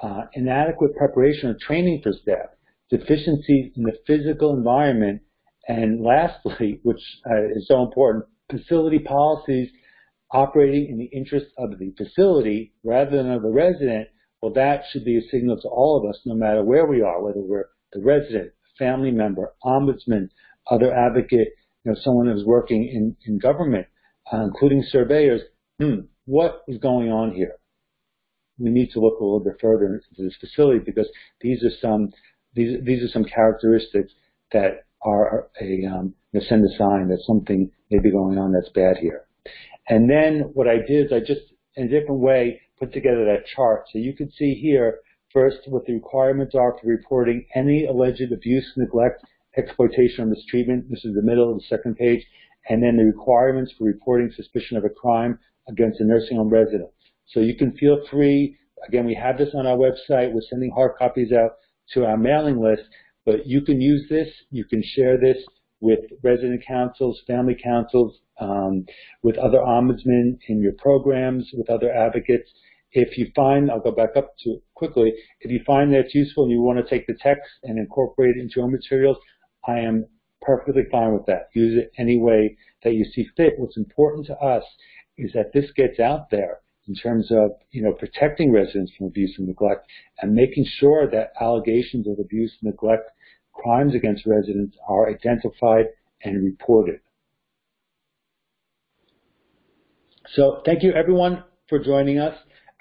uh, inadequate preparation or training for staff, deficiencies in the physical environment, and lastly, which uh, is so important, facility policies operating in the interest of the facility rather than of the resident, Well, that should be a signal to all of us, no matter where we are, whether we're the resident, family member, ombudsman, other advocate, you know, someone who's working in, in government, uh, including surveyors. Hmm, what is going on here? We need to look a little bit further into this facility, because these are some these these are some characteristics that are a um, send a sign that something may be going on that's bad here. And then what I did is I just, in a different way, put together that chart. So you can see here, first, what the requirements are for reporting any alleged abuse, neglect, exploitation, or mistreatment. This is the middle of the second page. And then the requirements for reporting suspicion of a crime against a nursing home resident. So you can feel free. Again, we have this on our website. We're sending hard copies out to our mailing list. But you can use this. You can share this with resident councils, family councils, um, with other ombudsmen in your programs, with other advocates. If you find, I'll go back up to it quickly, if you find that it's useful and you want to take the text and incorporate it into your materials, I am perfectly fine with that. Use it any way that you see fit. What's important to us is that this gets out there in terms of, you know, protecting residents from abuse and neglect, and making sure that allegations of abuse, neglect, crimes against residents are identified and reported. So thank you, everyone, for joining us.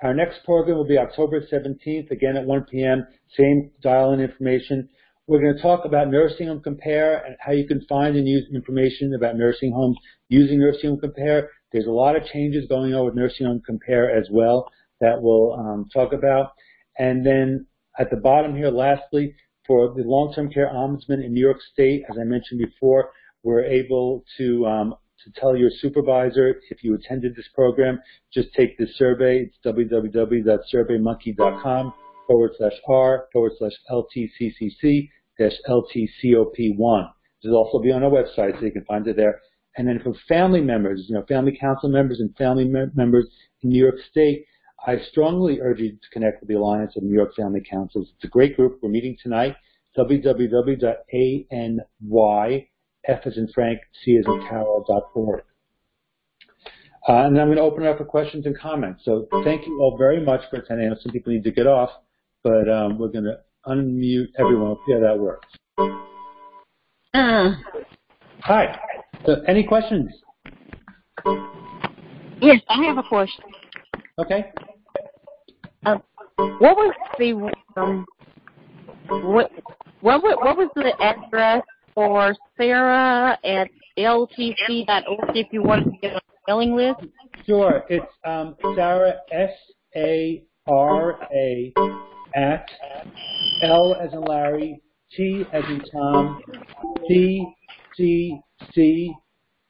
Our next program will be October seventeenth, again at one p m, same dial-in information. We're going to talk about Nursing Home Compare and how you can find and use information about nursing homes using Nursing Home Compare. There's a lot of changes going on with Nursing Home Compare as well that we'll um, talk about. And then at the bottom here, lastly, for the long-term care ombudsman in New York State, as I mentioned before, we're able to um, to tell your supervisor if you attended this program. Just take this survey. It's www.surveymonkey.com forward slash r forward slash ltccc dash ltcop1. This will also be on our website, so you can find it there. And then for family members, you know, family council members and family mem members in New York State, I strongly urge you to connect with the Alliance of New York Family Councils. It's a great group. We're meeting tonight, w w w dot a n y f as in Frank c as in Carol dot org. Uh, and I'm going to open it up for questions and comments. So thank you all very much for attending. I know some people need to get off, but um, we're going to unmute everyone. We'll see how that works. Uh. Hi. So any questions? Yes, I have a question. Okay. Um, what was the um, what what what was the address for Sarah at L T C dot org if you wanted to get on the mailing list? Sure, it's um, Sarah S A R A at L as in Larry, T as in Tom, C C C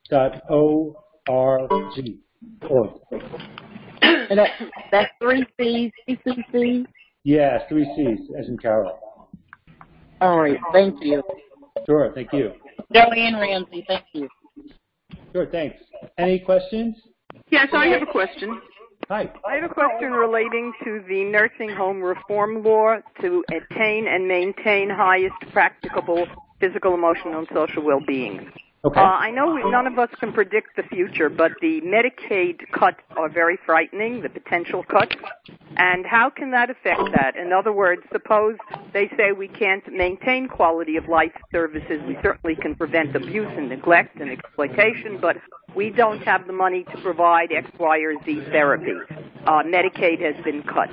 dot O R G. Org. And that, that's three C's, C C C? Yes, three C's, as in Carol. All right, thank you. Sure, thank you. Joanne Ramsey, thank you. Sure, thanks. Any questions? Yes, I have a question. Hi. I have a question relating to the nursing home reform law to attain and maintain highest practicable physical, emotional, and social well-being. Okay. Uh, I know we, none of us can predict the future, but the Medicaid cuts are very frightening, the potential cuts. And how can that affect that? In other words, suppose they say we can't maintain quality of life services. We certainly can prevent abuse and neglect and exploitation, but we don't have the money to provide X, Y, or Z therapy. Uh, Medicaid has been cut.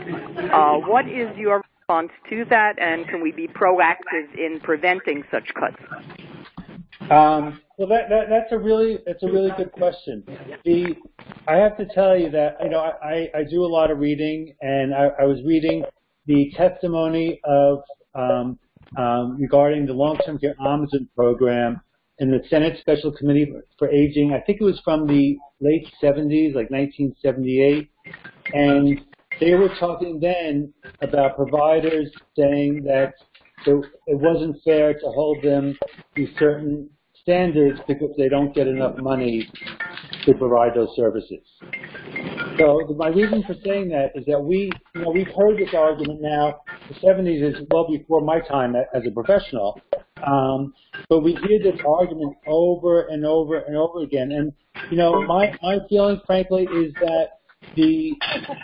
Uh, what is your response to that, and can we be proactive in preventing such cuts? Um, well, that, that, that's a really that's a really good question. The I have to tell you that you know I, I do a lot of reading, and I, I was reading the testimony of um, um, regarding the long-term care ombudsman program in the Senate Special Committee for Aging. I think it was from the late seventies, like nineteen seventy-eight, and they were talking then about providers saying that. So it wasn't fair to hold them to certain standards because they don't get enough money to provide those services. So my reason for saying that is that we, you know, we've heard this argument now. The seventies is well before my time as a professional. Um, but we hear this argument over and over and over again. And, you know, my, my feeling, frankly, is that The, you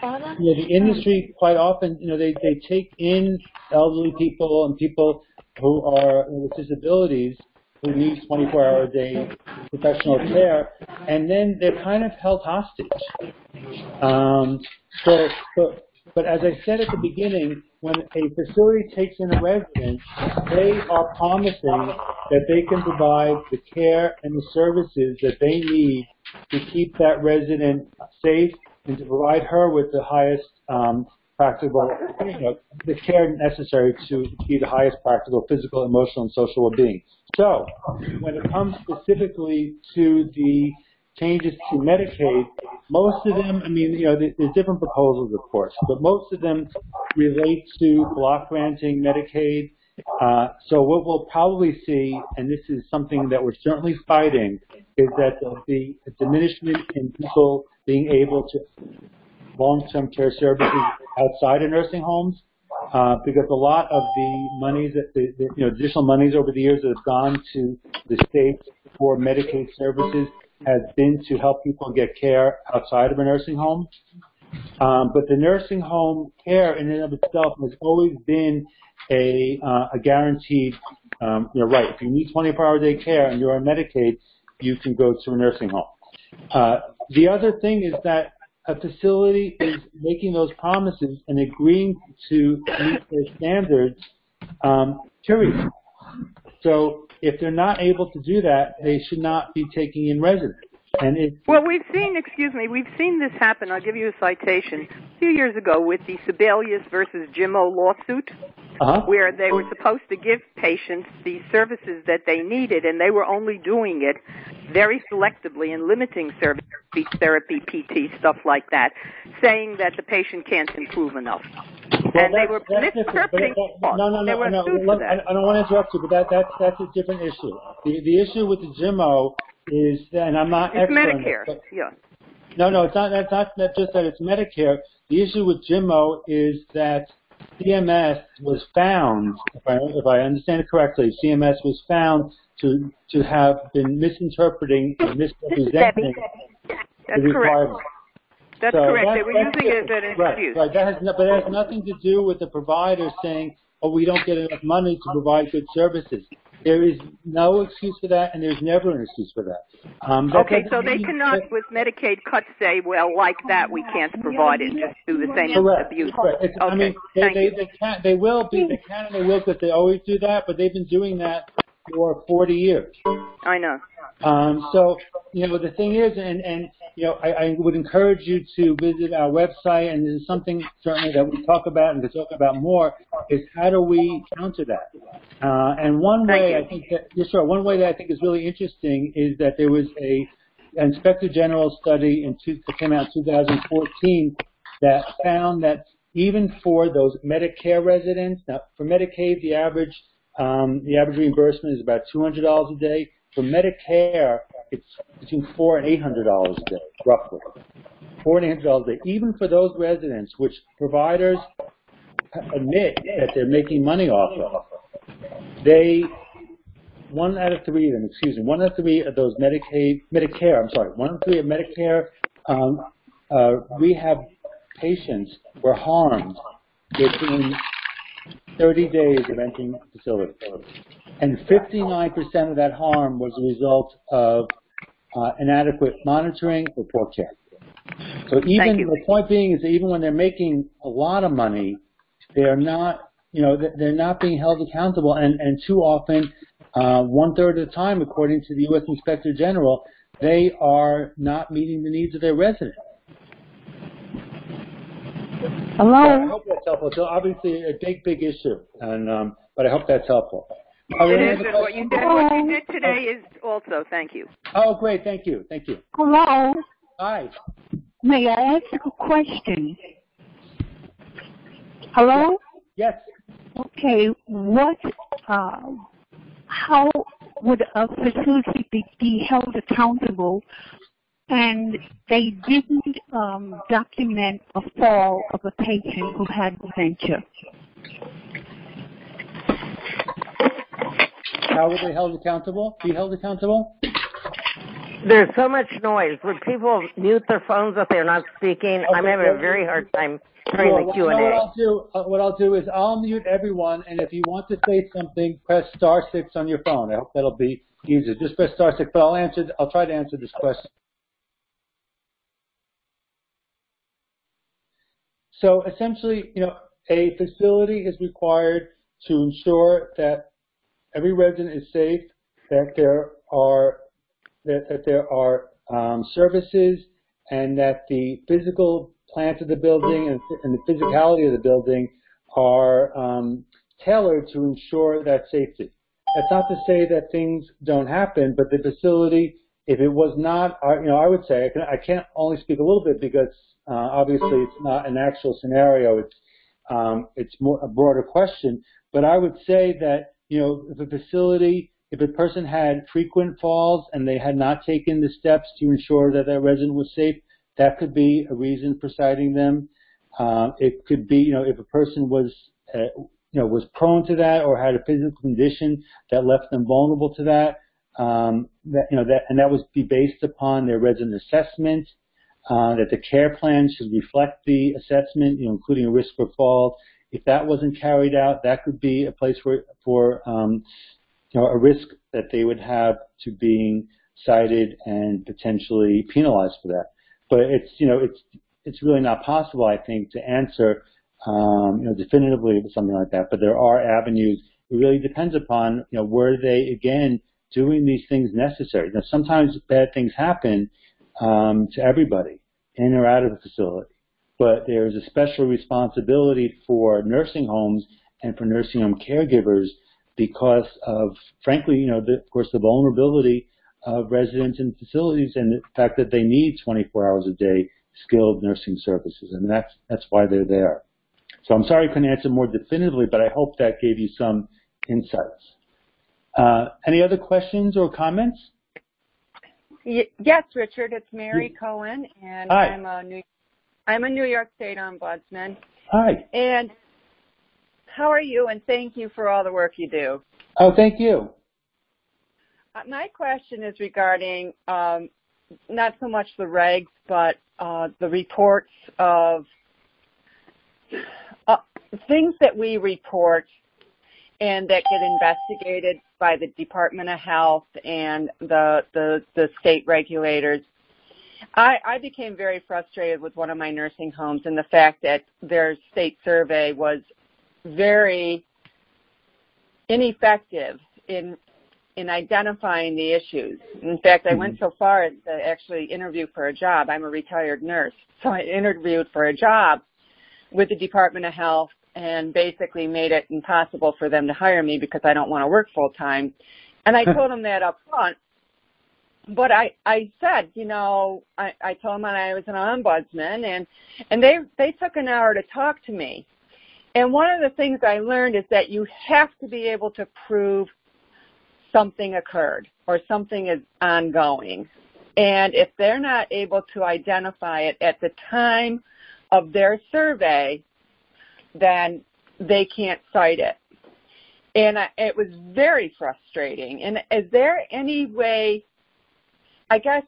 know, the industry quite often, you know, they, they take in elderly people and people who are with disabilities who need twenty-four hour a day professional care, and then they're kind of held hostage. Um, so, so, but as I said at the beginning, when a facility takes in a resident, they are promising that they can provide the care and the services that they need to keep that resident safe and to provide her with the highest um, practical, you know, the care necessary to be the highest practical physical, emotional, and social well-being. So when it comes specifically to the changes to Medicaid, most of them, I mean, you know, there's different proposals, of course, but most of them relate to block granting Medicaid. Uh, so what we'll probably see, and this is something that we're certainly fighting, is that there'll be a diminishment in people being able to long-term care services outside of nursing homes, uh, because a lot of the monies, that the, the you know, additional monies over the years that have gone to the states for Medicaid services has been to help people get care outside of a nursing home. Um, but the nursing home care in and of itself has always been a, uh, a guaranteed um, you know, right. If you need twenty-four hour a day care and you're on Medicaid, you can go to a nursing home. Uh, the other thing is that a facility is making those promises and agreeing to meet their standards, um, period. So if they're not able to do that, they should not be taking in residents. And it, well, we've seen, excuse me, we've seen this happen. I'll give you a citation. A few years ago with the Sebelius versus Jimmo lawsuit, uh-huh. where they were supposed to give patients the services that they needed, and they were only doing it very selectively and limiting services, speech therapy, P T, stuff like that, saying that the patient can't improve enough. Well, and they were misinterpreting. No, no, no, no. no I, I don't want to interrupt you, but that, that's, that's a different issue. The, the issue with the Jimmo is that, and I'm not it's expert Medicare. This, yeah. No, no, it's not. That's not just that it's Medicare. The issue with Jimmo is that C M S was found, if I, if I understand it correctly, C M S was found to to have been misinterpreting and misrepresenting the requirement. That's so correct. That's, they were using it as an excuse. Right, right. That has no, but that has nothing to do with the provider saying, oh, we don't get enough money to provide good services. There is no excuse for that, and there's never an excuse for that. Um, that okay, so they cannot, that, with Medicaid cuts, say, well, like that, we can't provide it. Just do the same correct, abuse. Correct. Okay, I mean, they, they, they, can, they will be, they can and they will, because they always do that, but they've been doing that for forty years. I know. Um, so, you know, the thing is, and, and you know, I, I would encourage you to visit our website, and this is something certainly that we talk about and to talk about more, is how do we counter that? Uh, and one way I think that, yes, sir, one way that I think is really interesting is that there was a an Inspector General study in two, that came out in two thousand fourteen that found that even for those Medicare residents, now for Medicaid, the average um, the average reimbursement is about two hundred dollars a day. For Medicare, it's between four and eight hundred dollars a day, roughly. Four and eight hundred dollars a day, even for those residents, which providers admit that they're making money off of. They, one out of three of them, excuse me, one out of three of those Medicaid, Medicare, I'm sorry, one out of three of Medicare um, uh, rehab patients were harmed within thirty days of entering the facility. And fifty-nine percent of that harm was a result of uh, inadequate monitoring or poor care. So even the point being is that even when they're making a lot of money, they are not, you know, they're not being held accountable. And, and too often, uh, one third of the time, according to the U S Inspector General, they are not meeting the needs of their residents. Hello. So I hope that's helpful. So obviously a big, big issue, and um, but I hope that's helpful. It is, and what you did, what you did today is also, thank you. Oh, great, thank you, thank you. Hello. Hi. May I ask a question? Hello? Yes. Okay, what, uh, how would a facility be, be held accountable? And they didn't um, document a fall of a patient who had dementia. How were they held accountable? Be held accountable? There's so much noise. Would people mute their phones if they're not speaking? Okay, I'm having a very hard time hearing well, the Q and A. What I'll, do, what I'll do is I'll mute everyone, and if you want to say something, press star six on your phone. I hope that'll be easier. Just press star six, but I'll answer. I'll try to answer this question. So essentially, you know, a facility is required to ensure that every resident is safe, that there are that, that there are um, services, and that the physical plans of the building and, and the physicality of the building are um, tailored to ensure that safety. That's not to say that things don't happen, but the facility, if it was not, you know, I would say I can I can't only speak a little bit because uh, obviously it's not an actual scenario. It's um, it's more a broader question, but I would say that, you know, if a facility, if a person had frequent falls and they had not taken the steps to ensure that their resident was safe, that could be a reason for citing them. Uh, it could be, you know, if a person was, uh, you know, was prone to that or had a physical condition that left them vulnerable to that, um, that you know, that and that would be based upon their resident assessment. Uh, that the care plan should reflect the assessment, you know, including a risk for fall. If that wasn't carried out, that could be a place for, for um, you know, a risk that they would have to being cited and potentially penalized for that. But it's, you know, it's it's really not possible, I think, to answer, um, you know, definitively something like that. But there are avenues. It really depends upon, you know, were they again doing these things necessary? Now, sometimes bad things happen. Um, to everybody, in or out of the facility. But there's a special responsibility for nursing homes and for nursing home caregivers because of, frankly, you know, the, of course, the vulnerability of residents in facilities and the fact that they need twenty-four hours a day skilled nursing services. And that's, that's why they're there. So I'm sorry I couldn't answer more definitively, but I hope that gave you some insights. Uh, any other questions or comments? Yes, Richard, it's Mary Cohen, and Hi. I'm a New I'm a New York State ombudsman. Hi. And how are you? And thank you for all the work you do. Oh, thank you. Uh, my question is regarding um, not so much the regs, but uh, the reports of uh, things that we report and that get investigated by the Department of Health and the the, the state regulators. I, I became very frustrated with one of my nursing homes and the fact that their state survey was very ineffective in in identifying the issues. In fact, I went so far as to actually interview for a job. I'm a retired nurse, so I interviewed for a job with the Department of Health and basically made it impossible for them to hire me because I don't want to work full time. And I told them that up front. But I, I said, you know, I, I told them I was an ombudsman, and, and they, they took an hour to talk to me. And one of the things I learned is that you have to be able to prove something occurred or something is ongoing. And if they're not able to identify it at the time of their survey, then they can't cite it. And I, it was very frustrating. And is there any way, I guess,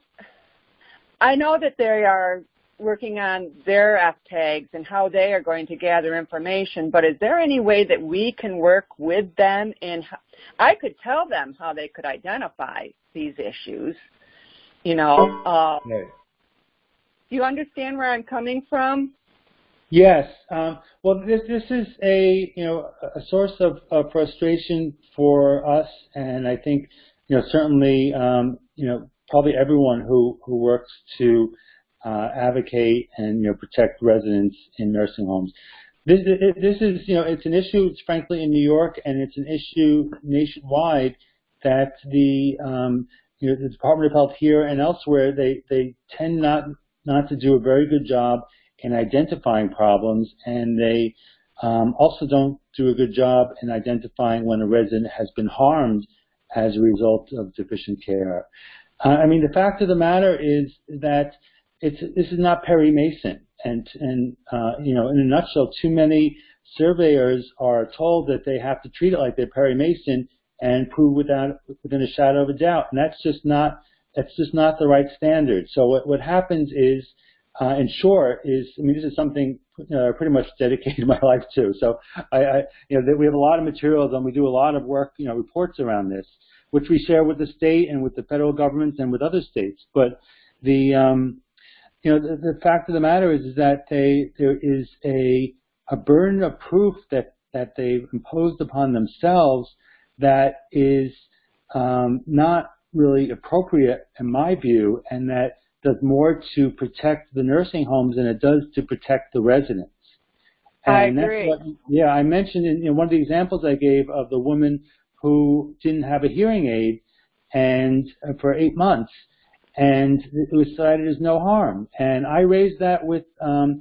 I know that they are working on their F tags and how they are going to gather information, but is there any way that we can work with them? And I could tell them how they could identify these issues, you know. Uh, no. Do you understand where I'm coming from? Yes. Um, well, this this is a you know a source of, of frustration for us, and I think you know certainly um, you know probably everyone who who works to uh, advocate and you know protect residents in nursing homes. This this is you know it's an issue. It's frankly in New York, and it's an issue nationwide that the um, you know the Department of Health here and elsewhere they they tend not not to do a very good job in identifying problems, and they um, also don't do a good job in identifying when a resident has been harmed as a result of deficient care. Uh, I mean, the fact of the matter is that it's this is not Perry Mason, and and uh, you know, in a nutshell, too many surveyors are told that they have to treat it like they're Perry Mason and prove without within a shadow of a doubt, and that's just not That's just not the right standard. So what, what happens is, uh, in short, is, I mean, this is something uh, pretty much dedicated my life to. So I, I, you know, we have a lot of materials and we do a lot of work, you know, reports around this, which we share with the state and with the federal government and with other states. But the, um, you know, the, the fact of the matter is, is that they, there is a, a burden of proof that, that they've imposed upon themselves that is um, not really appropriate in my view, and that does more to protect the nursing homes than it does to protect the residents. And I agree. That's what, yeah, I mentioned in, in one of the examples I gave of the woman who didn't have a hearing aid and uh, for eight months, and it was cited as no harm. And I raised that with um,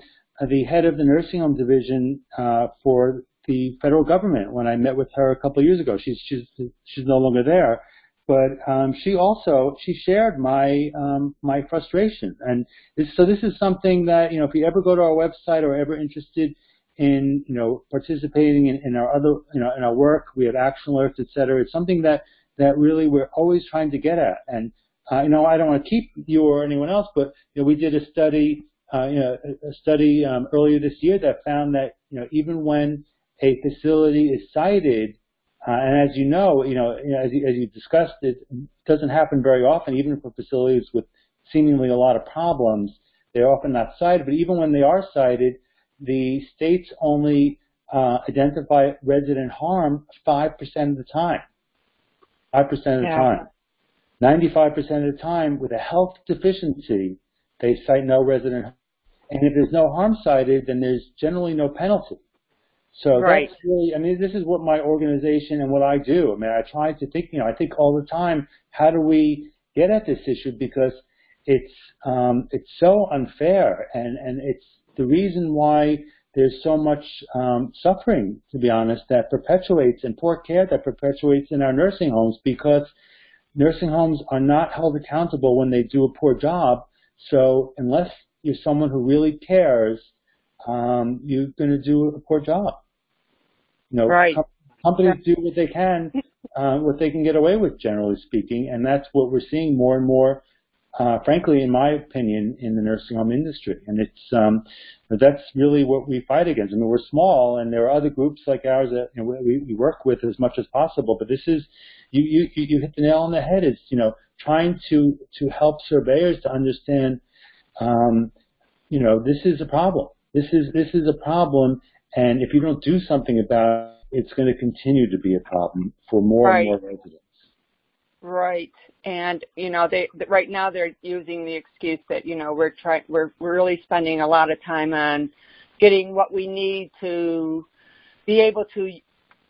the head of the nursing home division uh, for the federal government when I met with her a couple of years ago. She's she's she's no longer there, but um, she also she shared my um, my frustration. And this, so this is something that, you know, if you ever go to our website or ever interested in, you know, participating in, in our other, you know, in our work, we have action alerts, et cetera. It's something that, that really we're always trying to get at. And, uh, you know, I don't want to keep you or anyone else, but, you know, we did a study, uh, you know, a study um, earlier this year that found that, you know, even when a facility is cited, uh, and as you know, you know, you know as, you, as you discussed, it doesn't happen very often, even for facilities with seemingly a lot of problems, they're often not cited. But even when they are cited, the states only uh, identify resident harm five percent of the time, five percent of the yeah. time. ninety-five percent of the time with a health deficiency, they cite no resident harm. And if there's no harm cited, then there's generally no penalty. So right. that's really, I mean, this is what my organization and what I do. I mean, I try to think, you know, I think all the time, how do we get at this issue? Because it's um, it's so unfair, and, and it's the reason why there's so much um, suffering, to be honest, that perpetuates, and poor care that perpetuates in our nursing homes, because nursing homes are not held accountable when they do a poor job. So unless you're someone who really cares, um, you're going to do a poor job. You know, right. com- companies do what they can, uh, what they can get away with, generally speaking, and that's what we're seeing more and more. Uh, frankly, in my opinion, in the nursing home industry. And it's um, that's really what we fight against. I mean, we're small, and there are other groups like ours that, you know, we, we work with as much as possible. But this is, you, you, you hit the nail on the head. It's, you know, trying to, to help surveyors to understand, um, you know, this is a problem. This is, this is a problem, and if you don't do something about it, it's going to continue to be a problem for more right. and more residents. Right, and you know, they right now they're using the excuse that, you know, we're trying, we're we're really spending a lot of time on getting what we need to be able to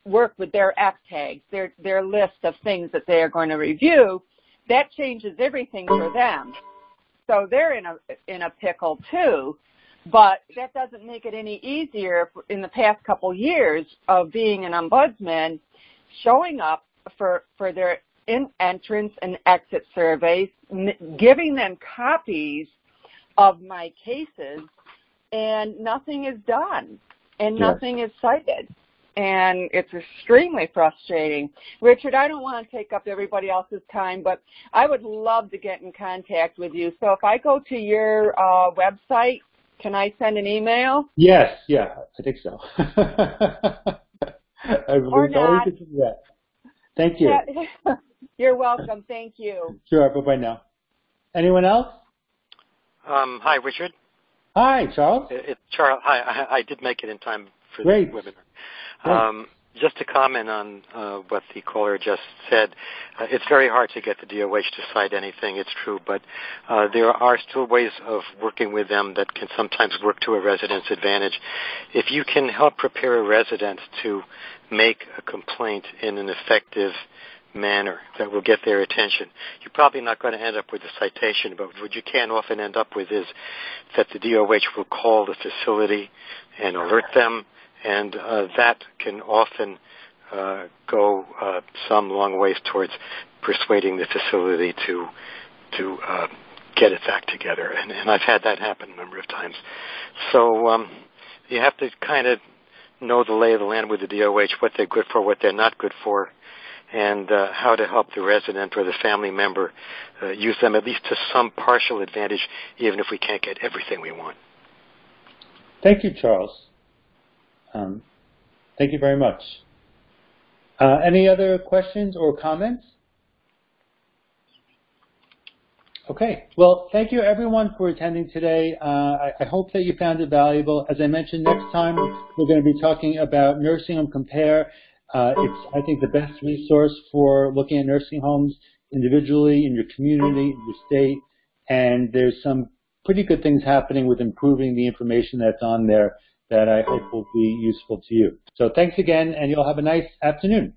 work with their F tags, their their list of things that they are going to review. That changes everything for them, so they're in a in a pickle too. But that doesn't make it any easier. In the past couple years of being an ombudsman, showing up for for their in entrance and exit surveys, m- giving them copies of my cases, and nothing is done, and yes. nothing is cited. And it's extremely frustrating. Richard, I don't want to take up everybody else's time, but I would love to get in contact with you. So if I go to your uh, website, can I send an email? Yes, yeah, I think so. I or not. Always do that. Thank you. You're welcome. Thank you. Sure. Bye-bye now. Anyone else? Um, hi, Richard. Hi, Charles. It, it, Charles. Hi. I, I did make it in time for Great. the webinar. Um, just to comment on uh, what the caller just said, uh, it's very hard to get the D O H to cite anything. It's true, but uh, there are still ways of working with them that can sometimes work to a resident's advantage. If you can help prepare a resident to make a complaint in an effective manner that will get their attention, you're probably not going to end up with a citation, but what you can often end up with is that the D O H will call the facility and alert them, and uh, that can often uh, go uh, some long ways towards persuading the facility to to uh, get its act together, and, and I've had that happen a number of times. So um, you have to kind of know the lay of the land with the D O H, what they're good for, what they're not good for, and uh, how to help the resident or the family member uh, use them at least to some partial advantage, even if we can't get everything we want. Thank you, Charles. Um, thank you very much. Uh, any other questions or comments? Okay. Well, thank you, everyone, for attending today. Uh, I, I hope that you found it valuable. As I mentioned, next time we're going to be talking about Nursing Home Compare. Uh, it's, I think, the best resource for looking at nursing homes individually, in your community, in your state, and there's some pretty good things happening with improving the information that's on there that I hope will be useful to you. So thanks again, and you'll have a nice afternoon.